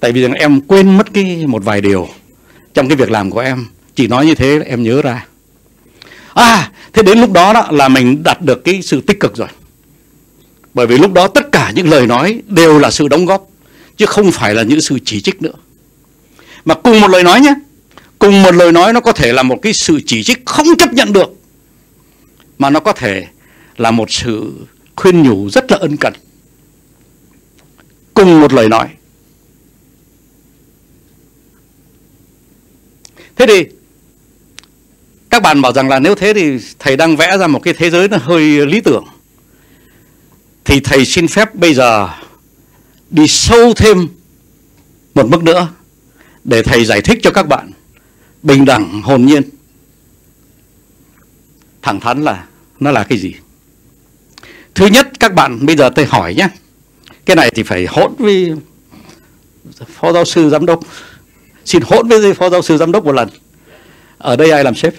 Tại vì rằng em quên mất cái một vài điều trong cái việc làm của em, chị nói như thế em nhớ ra. À, thế đến lúc đó, đó là mình đạt được cái sự tích cực rồi. Bởi vì lúc đó tất cả những lời nói đều là sự đóng góp, chứ không phải là những sự chỉ trích nữa. Mà cùng một lời nói nhé, cùng một lời nói nó có thể là một cái sự chỉ trích không chấp nhận được, mà nó có thể là một sự khuyên nhủ rất là ân cần. Cùng một lời nói. Thế thì các bạn bảo rằng là nếu thế thì thầy đang vẽ ra một cái thế giới nó hơi lý tưởng. Thì thầy xin phép bây giờ đi sâu thêm một mức nữa để thầy giải thích cho các bạn bình đẳng, hồn nhiên, thẳng thắn là nó là cái gì. Thứ nhất, các bạn bây giờ tôi hỏi nhé, cái này thì phải hỗn với phó giáo sư giám đốc. Xin hỗn với phó giáo sư giám đốc một lần. Ở đây ai làm sếp?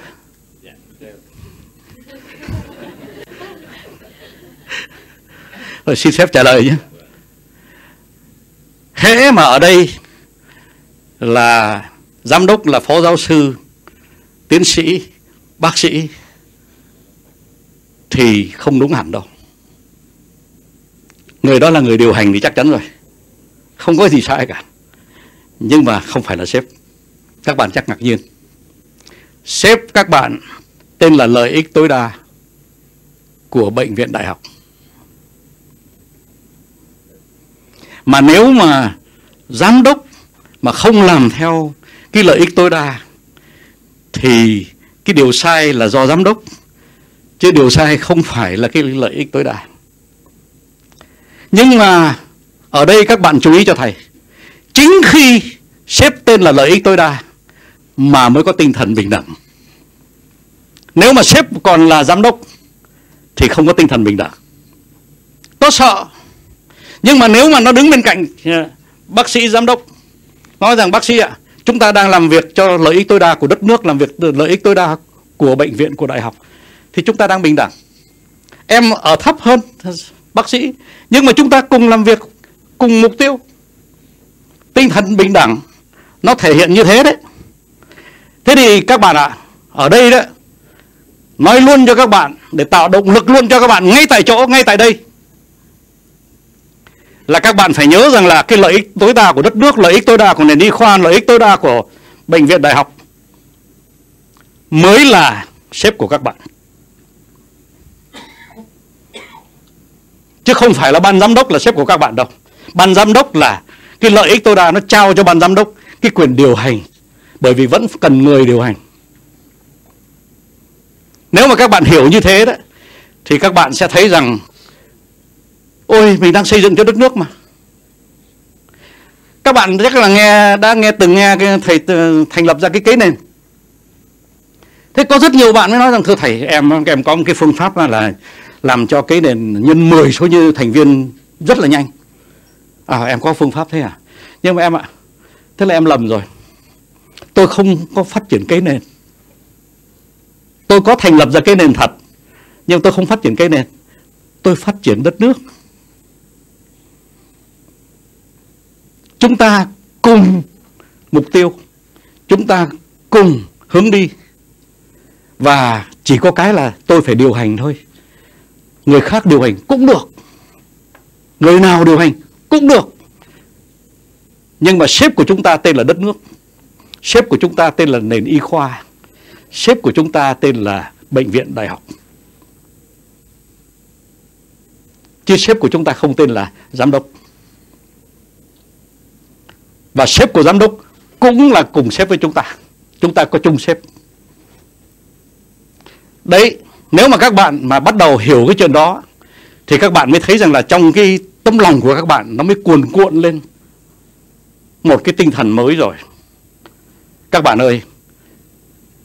Rồi, xin phép trả lời nhé. Hễ mà ở đây là giám đốc, là phó giáo sư, tiến sĩ, bác sĩ thì không đúng hẳn đâu. Người đó là người điều hành thì chắc chắn rồi, không có gì sai cả. Nhưng mà không phải là sếp. Các bạn chắc ngạc nhiên. Sếp các bạn tên là lợi ích tối đa của bệnh viện đại học. Mà nếu mà giám đốc mà không làm theo cái lợi ích tối đa thì cái điều sai là do giám đốc, chứ điều sai không phải là cái lợi ích tối đa. Nhưng mà ở đây các bạn chú ý cho thầy, chính khi sếp tên là lợi ích tối đa mà mới có tinh thần bình đẳng. Nếu mà sếp còn là giám đốc thì không có tinh thần bình đẳng, tôi sợ. Nhưng mà nếu mà nó đứng bên cạnh bác sĩ giám đốc, nói rằng bác sĩ ạ, chúng ta đang làm việc cho lợi ích tối đa của đất nước, làm việc lợi ích tối đa của bệnh viện, của đại học, thì chúng ta đang bình đẳng. Em ở thấp hơn bác sĩ, nhưng mà chúng ta cùng làm việc, cùng mục tiêu. Tinh thần bình đẳng nó thể hiện như thế đấy. Thế thì các bạn ạ, à, ở đây đó, nói luôn cho các bạn, để tạo động lực luôn cho các bạn ngay tại chỗ, ngay tại đây, là các bạn phải nhớ rằng là cái lợi ích tối đa của đất nước, lợi ích tối đa của nền y khoa, lợi ích tối đa của bệnh viện đại học mới là sếp của các bạn. Chứ không phải là ban giám đốc là sếp của các bạn đâu. Ban giám đốc là cái lợi ích tối đa nó trao cho ban giám đốc cái quyền điều hành, bởi vì vẫn cần người điều hành. Nếu mà các bạn hiểu như thế đó thì các bạn sẽ thấy rằng ôi, mình đang xây dựng cho đất nước mà. Các bạn chắc là nghe đã nghe từng nghe cái thầy thành lập ra cái Cấy Nền. Thế có rất nhiều bạn mới nói rằng thưa thầy, em em có một cái phương pháp là làm cho Cấy Nền nhân mười số như thành viên rất là nhanh. À, em có phương pháp thế à? Nhưng mà em ạ, thế là em lầm rồi. Tôi không có phát triển Cấy Nền. Tôi có thành lập ra Cấy Nền thật, nhưng tôi không phát triển Cấy Nền. Tôi phát triển đất nước. Chúng ta cùng mục tiêu, chúng ta cùng hướng đi. Và chỉ có cái là tôi phải điều hành thôi. Người khác điều hành cũng được, người nào điều hành cũng được. Nhưng mà sếp của chúng ta tên là đất nước, sếp của chúng ta tên là nền y khoa, sếp của chúng ta tên là bệnh viện đại học. Chứ sếp của chúng ta không tên là giám đốc. Và sếp của giám đốc cũng là cùng sếp với chúng ta. Chúng ta có chung sếp. Đấy, nếu mà các bạn mà bắt đầu hiểu cái chuyện đó thì các bạn mới thấy rằng là trong cái tấm lòng của các bạn nó mới cuồn cuộn lên một cái tinh thần mới rồi. Các bạn ơi,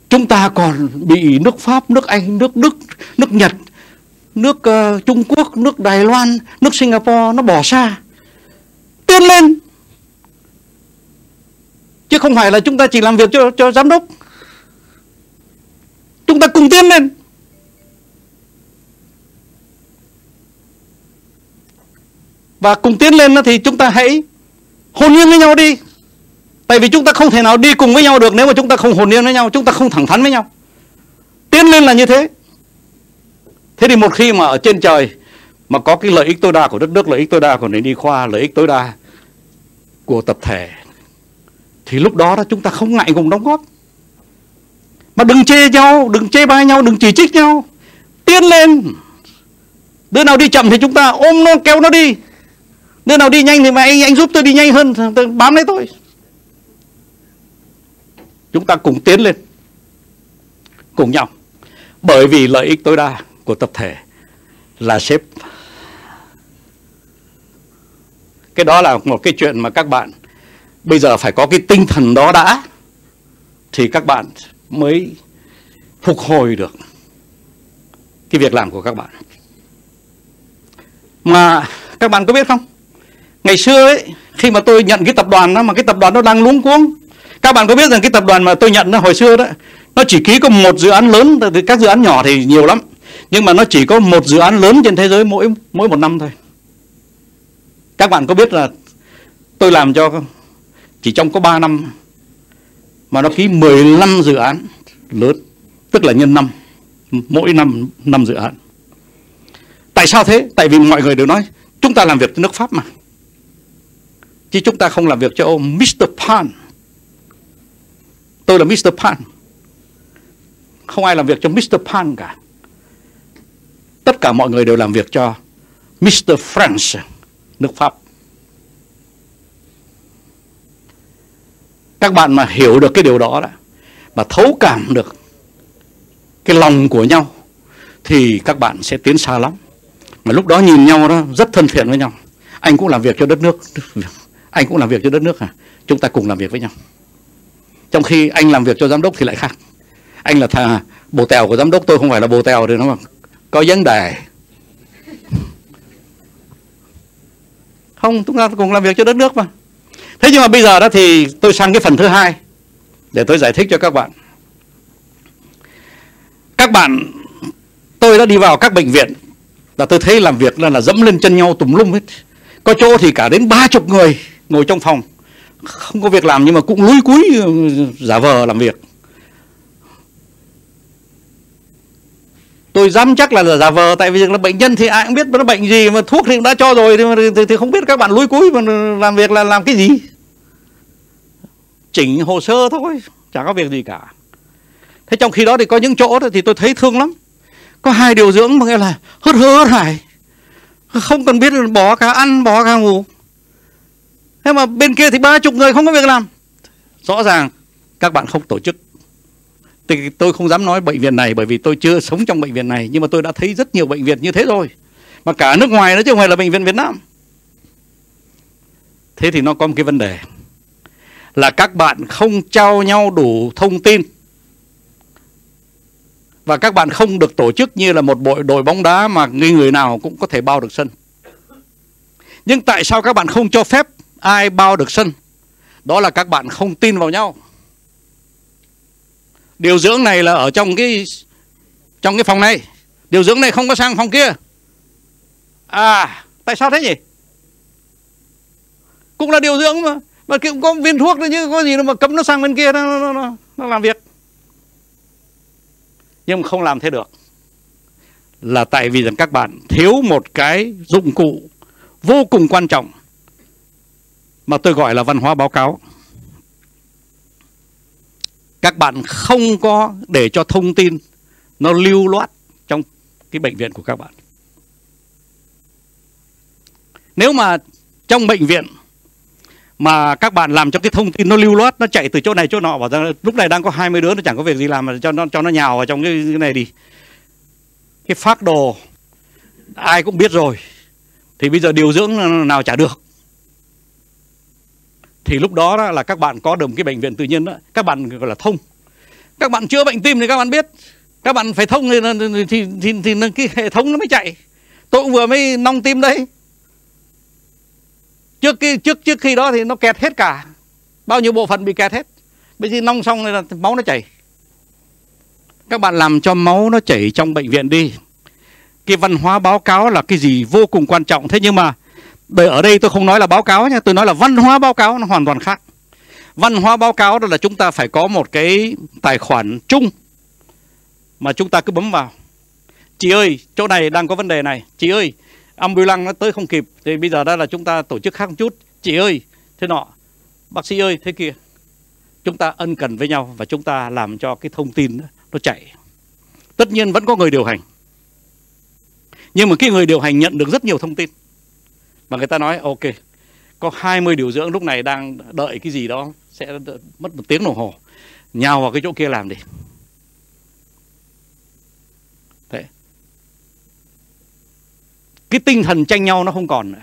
chúng ta còn bị nước Pháp, nước Anh, nước Đức, nước Nhật, nước uh, Trung Quốc, nước Đài Loan, nước Singapore nó bỏ xa. Tiến lên. Chứ không phải là chúng ta chỉ làm việc cho, cho giám đốc. Chúng ta cùng tiến lên. Và cùng tiến lên thì chúng ta hãy hồn nhiên với nhau đi. Tại vì chúng ta không thể nào đi cùng với nhau được nếu mà chúng ta không hồn nhiên với nhau, chúng ta không thẳng thắn với nhau. Tiến lên là như thế. Thế thì một khi mà ở trên trời mà có cái lợi ích tối đa của đất nước, lợi ích tối đa của nền y khoa, lợi ích tối đa của tập thể, thì lúc đó, đó chúng ta không ngại cùng đóng góp. Mà đừng chê nhau, đừng chê bai nhau, đừng chỉ trích nhau. Tiến lên. Đứa nào đi chậm thì chúng ta ôm nó, kéo nó đi. Đứa nào đi nhanh thì mà anh, anh giúp tôi đi nhanh hơn, tôi bám lấy tôi. Chúng ta cùng tiến lên, cùng nhau. Bởi vì lợi ích tối đa của tập thể là sếp. Cái đó là một cái chuyện mà các bạn bây giờ phải có cái tinh thần đó đã, thì các bạn mới phục hồi được cái việc làm của các bạn. Mà các bạn có biết không, ngày xưa ấy, khi mà tôi nhận cái tập đoàn đó, mà cái tập đoàn nó đang luống cuống. Các bạn có biết rằng cái tập đoàn mà tôi nhận đó, hồi xưa đó, nó chỉ ký có một dự án lớn. Các dự án nhỏ thì nhiều lắm, nhưng mà nó chỉ có một dự án lớn trên thế giới mỗi, mỗi một năm thôi. Các bạn có biết là tôi làm cho chỉ trong có ba năm mà nó ký mười lăm dự án lớn, tức là nhân năm, mỗi năm năm dự án. Tại sao thế? Tại vì mọi người đều nói chúng ta làm việc cho nước Pháp mà, chứ chúng ta không làm việc cho ông mít tơ Pan. Tôi là mít tơ Pan. Không ai làm việc cho mít tơ Pan cả. Tất cả mọi người đều làm việc cho mít tơ France, nước Pháp. Các bạn mà hiểu được cái điều đó đó, mà thấu cảm được cái lòng của nhau, thì các bạn sẽ tiến xa lắm. Mà lúc đó nhìn nhau đó rất thân thiện với nhau. Anh cũng làm việc cho đất nước. Anh cũng làm việc cho đất nước à? Chúng ta cùng làm việc với nhau. Trong khi anh làm việc cho giám đốc thì lại khác. Anh là thà bồ tèo của giám đốc, tôi không phải là bồ tèo thì nó mà có vấn đề. Không, chúng ta cùng làm việc cho đất nước mà. Thế nhưng mà bây giờ đó thì tôi sang cái phần thứ hai để tôi giải thích cho các bạn. Các bạn, tôi đã đi vào các bệnh viện là tôi thấy làm việc là, là dẫm lên chân nhau tùm lum hết. Có chỗ thì cả đến ba chục người ngồi trong phòng, không có việc làm nhưng mà cũng lúi cúi giả vờ làm việc. Tôi dám chắc là giả vờ, tại vì là bệnh nhân thì ai cũng biết nó bệnh gì, mà thuốc thì cũng đã cho rồi thì, thì, thì không biết các bạn lúi cúi mà làm việc là làm cái gì. Chỉnh hồ sơ thôi, chẳng có việc gì cả. Thế trong khi đó thì có những chỗ thì tôi thấy thương lắm. Có hai điều dưỡng mà nghe là hớt hơ hớt hải, không cần biết bỏ cả ăn bỏ cả ngủ. Thế mà bên kia thì ba chục người không có việc làm. Rõ ràng các bạn không tổ chức. Thì tôi không dám nói bệnh viện này bởi vì tôi chưa sống trong bệnh viện này, nhưng mà tôi đã thấy rất nhiều bệnh viện như thế rồi, mà cả nước ngoài nữa chứ không phải là bệnh viện Việt Nam. Thế thì nó có một cái vấn đề là các bạn không trao nhau đủ thông tin, và các bạn không được tổ chức như là một bộ đội bóng đá mà người nào cũng có thể bao được sân. Nhưng tại sao các bạn không cho phép ai bao được sân? Đó là các bạn không tin vào nhau. Điều dưỡng này là ở trong cái trong cái phòng này, điều dưỡng này không có sang phòng kia. À, tại sao thế nhỉ? Cũng là điều dưỡng mà, mà cũng có viên thuốc đấy chứ, có gì đâu mà cấm nó sang bên kia nó, nó, nó, nó làm việc. Nhưng không làm thế được là tại vì rằng các bạn thiếu một cái dụng cụ vô cùng quan trọng mà tôi gọi là văn hóa báo cáo. Các bạn không có để cho thông tin nó lưu loát trong cái bệnh viện của các bạn. Nếu mà trong bệnh viện mà các bạn làm cho cái thông tin nó lưu loát, nó chạy từ chỗ này chỗ nọ, bảo rằng lúc này đang có hai mươi đứa nó chẳng có việc gì làm mà cho nó cho nó nhào vào trong cái, cái này đi. Cái phác đồ ai cũng biết rồi, thì bây giờ điều dưỡng nào chả được. Thì lúc đó, đó là các bạn có được một cái bệnh viện tự nhiên đó, các bạn gọi là thông. Các bạn chữa bệnh tim thì các bạn biết, các bạn phải thông thì, thì, thì, thì cái hệ thống nó mới chạy. Tôi cũng vừa mới nong tim đấy. Trước khi, trước, trước khi đó thì nó kẹt hết cả, bao nhiêu bộ phận bị kẹt hết. Bây giờ nong xong là máu nó chảy. Các bạn làm cho máu nó chảy trong bệnh viện đi. Cái văn hóa báo cáo là cái gì vô cùng quan trọng. Thế nhưng mà ở đây tôi không nói là báo cáo nha, tôi nói là văn hóa báo cáo, nó hoàn toàn khác. Văn hóa báo cáo đó là chúng ta phải có một cái tài khoản chung mà chúng ta cứ bấm vào. Chị ơi, chỗ này đang có vấn đề này. Chị ơi, ambulance nó tới không kịp thì bây giờ đó là chúng ta tổ chức khác một chút. Chị ơi, thế nọ. Bác sĩ ơi, thế kia. Chúng ta ân cần với nhau và chúng ta làm cho cái thông tin nó chạy. Tất nhiên vẫn có người điều hành, nhưng mà cái người điều hành nhận được rất nhiều thông tin. Mà người ta nói ok, có hai mươi điều dưỡng lúc này đang đợi cái gì đó, sẽ mất một tiếng đồng hồ, nhào vào cái chỗ kia làm đi. Thế. Cái tinh thần tranh nhau nó không còn nữa.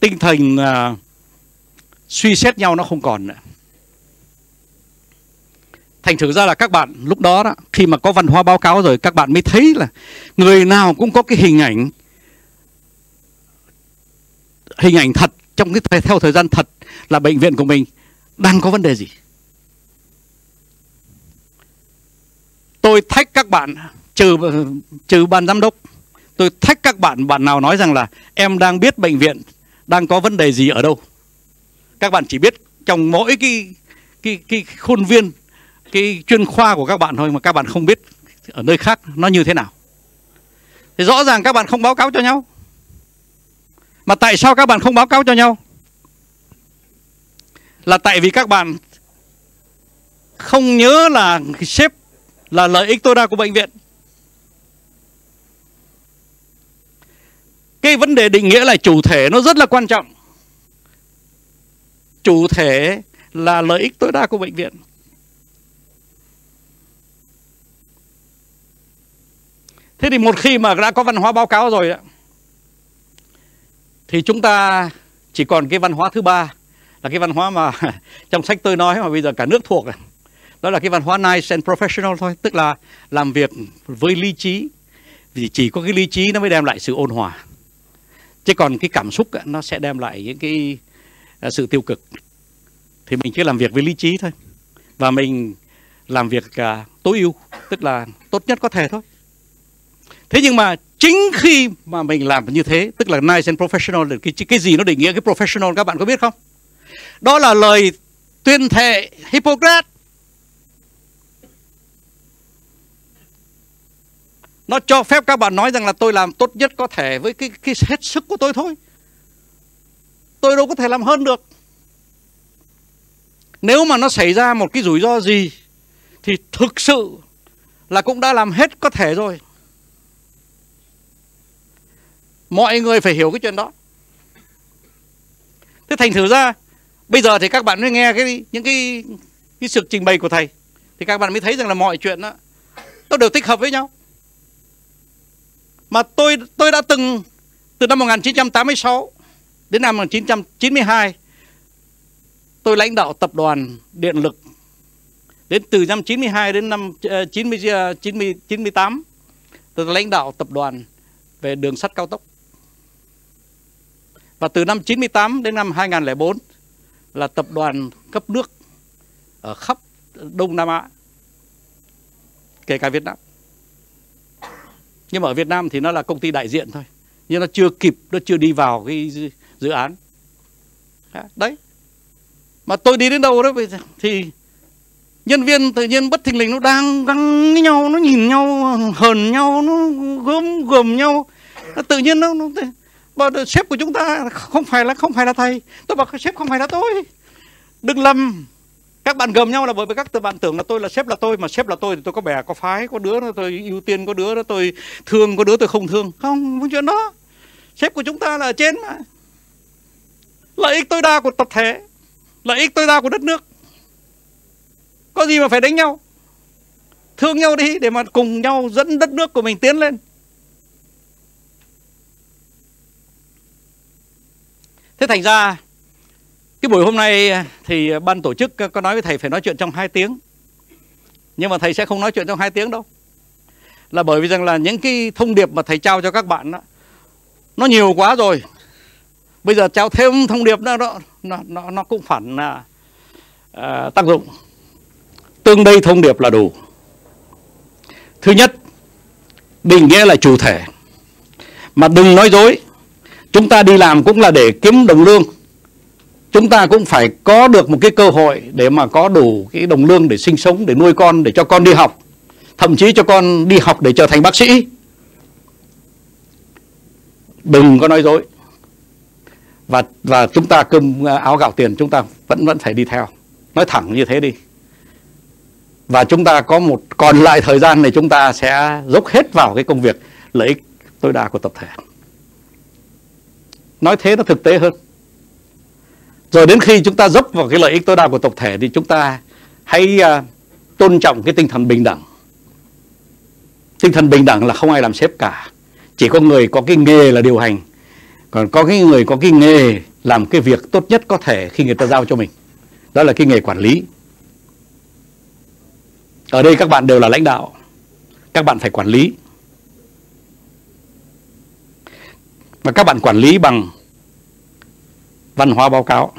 Tinh thần uh, suy xét nhau nó không còn nữa. Thành thử ra là các bạn lúc đó, đó khi mà có văn hóa báo cáo rồi, các bạn mới thấy là người nào cũng có cái hình ảnh hình ảnh thật trong cái theo thời gian thật là bệnh viện của mình đang có vấn đề gì. Tôi thách các bạn, trừ trừ ban giám đốc, tôi thách các bạn, bạn nào nói rằng là em đang biết bệnh viện đang có vấn đề gì ở đâu. Các bạn chỉ biết trong mỗi cái cái cái khuôn viên, cái chuyên khoa của các bạn thôi, mà các bạn không biết ở nơi khác nó như thế nào. Thì rõ ràng các bạn không báo cáo cho nhau. Mà tại sao các bạn không báo cáo cho nhau? Là tại vì các bạn không nhớ là sếp là lợi ích tối đa của bệnh viện. Cái vấn đề định nghĩa là chủ thể nó rất là quan trọng. Chủ thể là lợi ích tối đa của bệnh viện. Thế thì một khi mà đã có văn hóa báo cáo rồi ạ, thì chúng ta chỉ còn cái văn hóa thứ ba, là cái văn hóa mà trong sách tôi nói mà bây giờ cả nước thuộc. Đó là cái văn hóa nice and professional thôi. Tức là làm việc với lý trí. Vì chỉ có cái lý trí nó mới đem lại sự ôn hòa. Chứ còn cái cảm xúc nó sẽ đem lại những cái sự tiêu cực. Thì mình cứ làm việc với lý trí thôi. Và mình làm việc tối ưu, tức là tốt nhất có thể thôi. Thế nhưng mà chính khi mà mình làm như thế, tức là nice and professional, cái, cái gì nó định nghĩa cái professional các bạn có biết không? Đó là lời tuyên thệ Hippocrates. Nó cho phép các bạn nói rằng là tôi làm tốt nhất có thể với cái, cái hết sức của tôi thôi. Tôi đâu có thể làm hơn được. Nếu mà nó xảy ra một cái rủi ro gì thì thực sự là cũng đã làm hết có thể rồi. Mọi người phải hiểu cái chuyện đó. Thế thành thử ra bây giờ thì các bạn mới nghe cái những cái cái sự trình bày của thầy, thì các bạn mới thấy rằng là mọi chuyện đó nó đều tích hợp với nhau. Mà tôi tôi đã từng từ năm một nghìn chín trăm tám mươi sáu đến năm một nghìn chín trăm chín mươi hai tôi lãnh đạo tập đoàn điện lực, đến từ năm chín mươi hai đến năm chín mươi, chín mươi, chín mươi tám tôi lãnh đạo tập đoàn về đường sắt cao tốc. Và từ năm chín mươi tám đến năm hai nghìn không trăm lẻ bốn là tập đoàn cấp nước ở khắp Đông Nam Á, kể cả Việt Nam. Nhưng mà ở Việt Nam thì nó là công ty đại diện thôi, nhưng nó chưa kịp, nó chưa đi vào cái dự án. Đấy. Mà tôi đi đến đâu đó thì nhân viên tự nhiên bất thình lình nó đang găng với nhau, nó nhìn nhau, hờn nhau, nó gớm gồm nhau. Nó tự nhiên nó, nó bảo sếp của chúng ta không phải là không phải là thầy. Tôi bảo sếp không phải là tôi. Đừng lầm. Các bạn gầm nhau là bởi vì các bạn tưởng là tôi là sếp là tôi, mà sếp là tôi thì tôi có bè, có phái, có đứa tôi ưu tiên, có đứa tôi thương, có đứa tôi không thương. Không, không chuyện đó. Sếp của chúng ta là ở trên mà. Lợi ích tối đa của tập thể, lợi ích tối đa của đất nước. Có gì mà phải đánh nhau. Thương nhau đi để mà cùng nhau dẫn đất nước của mình tiến lên. Thế thành ra cái buổi hôm nay thì ban tổ chức có nói với thầy phải nói chuyện trong hai tiếng. Nhưng mà thầy sẽ không nói chuyện trong hai tiếng đâu. Là bởi vì rằng là những cái thông điệp mà thầy trao cho các bạn đó, nó nhiều quá rồi. Bây giờ trao thêm thông điệp nữa đó, nó, nó, nó cũng phản uh, tác dụng. Tương đây thông điệp là đủ. Thứ nhất, định nghĩa là chủ thể. Mà đừng nói dối. Chúng ta đi làm cũng là để kiếm đồng lương. Chúng ta cũng phải có được một cái cơ hội để mà có đủ cái đồng lương để sinh sống, để nuôi con, để cho con đi học. Thậm chí cho con đi học để trở thành bác sĩ. Đừng có nói dối. Và, và chúng ta cơm áo gạo tiền chúng ta vẫn vẫn phải đi theo. Nói thẳng như thế đi. Và chúng ta có một còn lại thời gian này chúng ta sẽ dốc hết vào cái công việc lợi ích tối đa của tập thể. Nói thế nó thực tế hơn. Rồi đến khi chúng ta dốc vào cái lợi ích tối đa của tập thể thì chúng ta hãy uh, tôn trọng cái tinh thần bình đẳng. Tinh thần bình đẳng là không ai làm sếp cả. Chỉ có người có cái nghề là điều hành. Còn có cái người có cái nghề làm cái việc tốt nhất có thể khi người ta giao cho mình. Đó là cái nghề quản lý. Ở đây các bạn đều là lãnh đạo. Các bạn phải quản lý. Và các bạn quản lý bằng văn hóa báo cáo.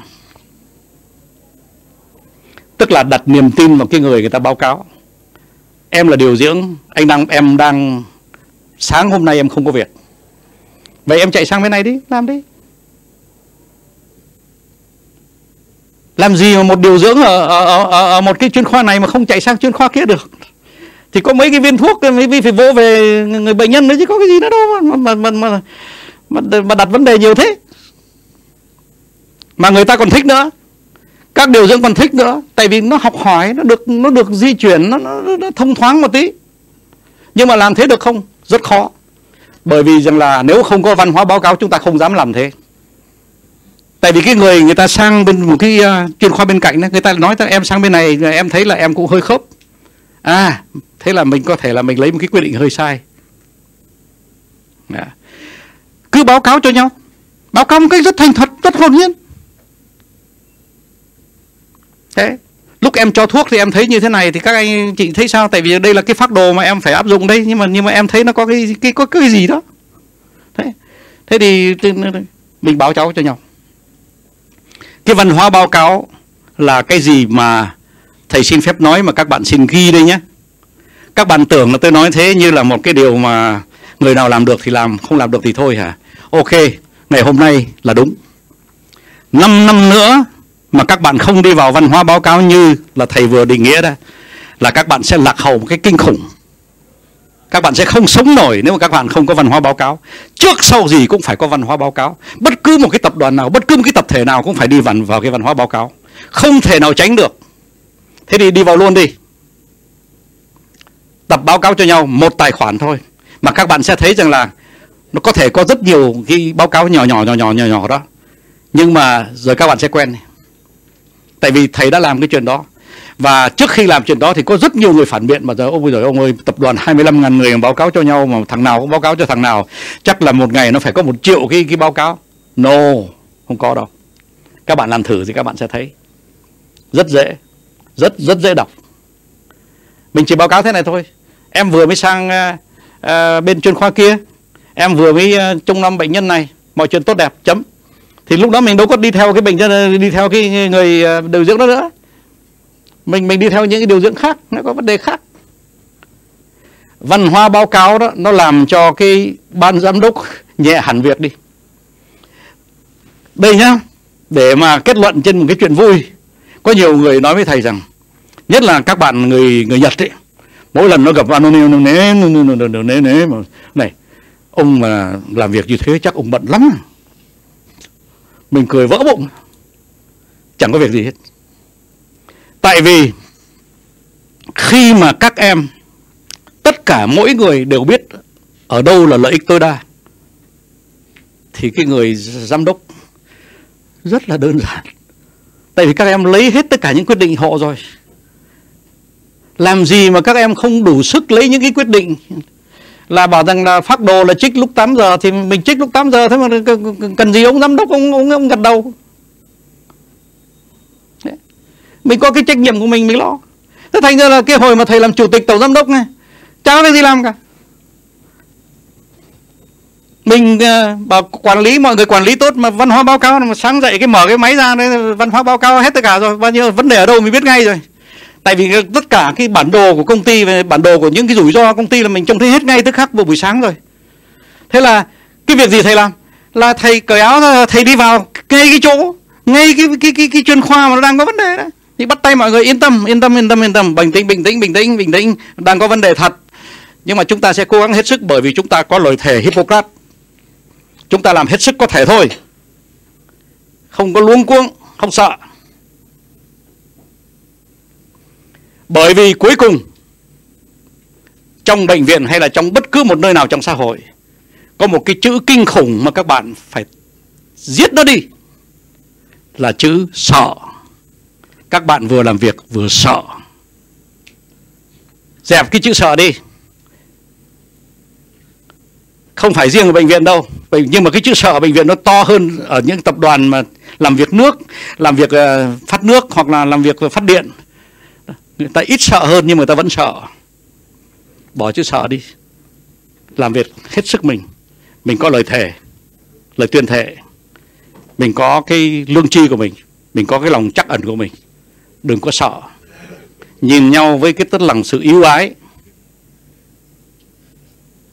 Tức là đặt niềm tin vào cái người người ta báo cáo. Em là điều dưỡng, anh đang em đang sáng hôm nay em không có việc. Vậy em chạy sang bên này đi, làm đi. Làm gì mà một điều dưỡng ở, ở, ở, ở một cái chuyên khoa này mà không chạy sang chuyên khoa kia được. Thì có mấy cái viên thuốc mới phải vỗ về người bệnh nhân nữa chứ có cái gì nữa đâu mà, mà, mà, mà, mà, mà đặt vấn đề nhiều thế. Mà người ta còn thích nữa. Các điều dưỡng còn thích nữa. Tại vì nó học hỏi, nó được nó được di chuyển, nó, nó, nó thông thoáng một tí. Nhưng mà làm thế được không? Rất khó. Bởi vì rằng là nếu không có văn hóa báo cáo chúng ta không dám làm thế. Tại vì cái người người ta sang bên một cái uh, chuyên khoa bên cạnh đó, người ta nói ta, em sang bên này em thấy là em cũng hơi khớp. À, thế là mình có thể là mình lấy một cái quyết định hơi sai. Đã. Cứ báo cáo cho nhau. Báo cáo một cách rất thành thật, rất hồn nhiên. Thế, lúc em cho thuốc thì em thấy như thế này thì các anh chị thấy sao? Tại vì đây là cái phác đồ mà em phải áp dụng đây, nhưng mà nhưng mà em thấy nó có cái cái có cái gì đó. Thế, thế thì mình báo cáo cho nhau. Cái văn hóa báo cáo là cái gì mà thầy xin phép nói mà các bạn xin ghi đây nhé. Các bạn tưởng là tôi nói thế như là một cái điều mà người nào làm được thì làm, không làm được thì thôi hả? Ok, ngày hôm nay là đúng. Năm năm nữa mà các bạn không đi vào văn hóa báo cáo như là thầy vừa định nghĩa đó, là các bạn sẽ lạc hậu một cái kinh khủng. Các bạn sẽ không sống nổi nếu mà các bạn không có văn hóa báo cáo. Trước sau gì cũng phải có văn hóa báo cáo. Bất cứ một cái tập đoàn nào, bất cứ một cái tập thể nào cũng phải đi vào, vào cái văn hóa báo cáo. Không thể nào tránh được. Thế thì đi vào luôn đi. tập báo cáo cho nhau một tài khoản thôi, mà các bạn sẽ thấy rằng là nó có thể có rất nhiều cái báo cáo nhỏ nhỏ nhỏ nhỏ nhỏ nhỏ đó. Nhưng mà rồi các bạn sẽ quen. Tại vì thầy đã làm cái chuyện đó. Và trước khi làm chuyện đó thì có rất nhiều người phản biện mà giờ ôi giời ông ơi, tập đoàn hai mươi lăm nghìn người báo cáo cho nhau mà thằng nào cũng báo cáo cho thằng nào, chắc là một ngày nó phải có một triệu cái cái báo cáo. No, không có đâu. Các bạn làm thử thì các bạn sẽ thấy. Rất dễ, rất rất dễ đọc. Mình chỉ báo cáo thế này thôi. Em vừa mới sang uh, uh, bên chuyên khoa kia, em vừa mới uh, trông nom bệnh nhân này, mọi chuyện tốt đẹp chấm. Thì lúc đó mình đâu có đi theo cái bệnh nhân, đi theo cái người uh, điều dưỡng đó nữa. Mình mình đi theo những cái điều dưỡng khác, nó có vấn đề khác. Văn hóa báo cáo đó nó làm cho cái ban giám đốc nhẹ hẳn việc đi. Đây nhá, để mà kết luận trên một cái chuyện vui, có nhiều người nói với thầy rằng, nhất là các bạn người người Nhật ấy, mỗi lần nó gặp anonymous né này, ông mà làm việc như thế chắc ông bận lắm. Mình cười vỡ bụng, chẳng có việc gì hết. Tại vì khi mà các em, tất cả mỗi người đều biết ở đâu là lợi ích tối đa, thì cái người giám đốc rất là đơn giản. Tại vì các em lấy hết tất cả những quyết định họ rồi. Làm gì mà các em không đủ sức lấy những cái quyết định. Là bảo rằng là phác đồ là trích lúc tám giờ, thì mình trích lúc tám giờ, thế mà cần gì ông giám đốc ông, ông, ông gật đầu. Mình có cái trách nhiệm của mình, mình lo. Thế thành ra là cái hồi mà thầy làm chủ tịch tổng giám đốc này, chả có cái gì làm cả. Mình uh, bảo quản lý, mọi người quản lý tốt, mà văn hóa báo cáo mà sáng dậy cái mở cái máy ra đấy, văn hóa báo cáo hết tất cả rồi, bao nhiêu vấn đề ở đâu mình biết ngay rồi. Tại vì tất cả cái bản đồ của công ty và bản đồ của những cái rủi ro công ty là mình trông thấy hết ngay tức khắc vào buổi sáng rồi. Thế là cái việc gì thầy làm? Là thầy cởi áo, thầy đi vào ngay cái chỗ, ngay cái cái cái, cái chuyên khoa mà nó đang có vấn đề đấy. Thì bắt tay mọi người yên tâm, yên tâm, yên tâm, yên tâm, bình tĩnh, bình tĩnh, bình tĩnh, bình tĩnh, đang có vấn đề thật. Nhưng mà chúng ta sẽ cố gắng hết sức bởi vì chúng ta có lời thề Hippocrates. Chúng ta làm hết sức có thể thôi. Không có luống cuống, không sợ. Bởi vì cuối cùng, trong bệnh viện hay là trong bất cứ một nơi nào trong xã hội, có một cái chữ kinh khủng mà các bạn phải giết nó đi, là chữ sợ. Các bạn vừa làm việc vừa sợ. Dẹp cái chữ sợ đi. Không phải riêng ở bệnh viện đâu, nhưng mà cái chữ sợ ở bệnh viện nó to hơn ở những tập đoàn mà làm việc nước, làm việc phát nước hoặc là làm việc phát điện. Người ta ít sợ hơn nhưng mà người ta vẫn sợ. Bỏ chữ sợ đi. Làm việc hết sức mình. Mình có lời thề, lời tuyên thệ. Mình có cái lương tri của mình. Mình có cái lòng trắc ẩn của mình. Đừng có sợ. Nhìn nhau với cái tất lòng sự ưu ái.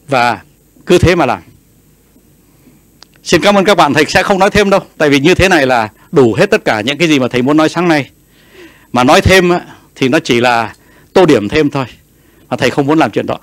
Và cứ thế mà làm. Xin cảm ơn các bạn. Thầy sẽ không nói thêm đâu. Tại vì như thế này là đủ hết tất cả những cái gì mà thầy muốn nói sáng nay. Mà nói thêm thì nó chỉ là tô điểm thêm thôi. Mà thầy không muốn làm chuyện đó.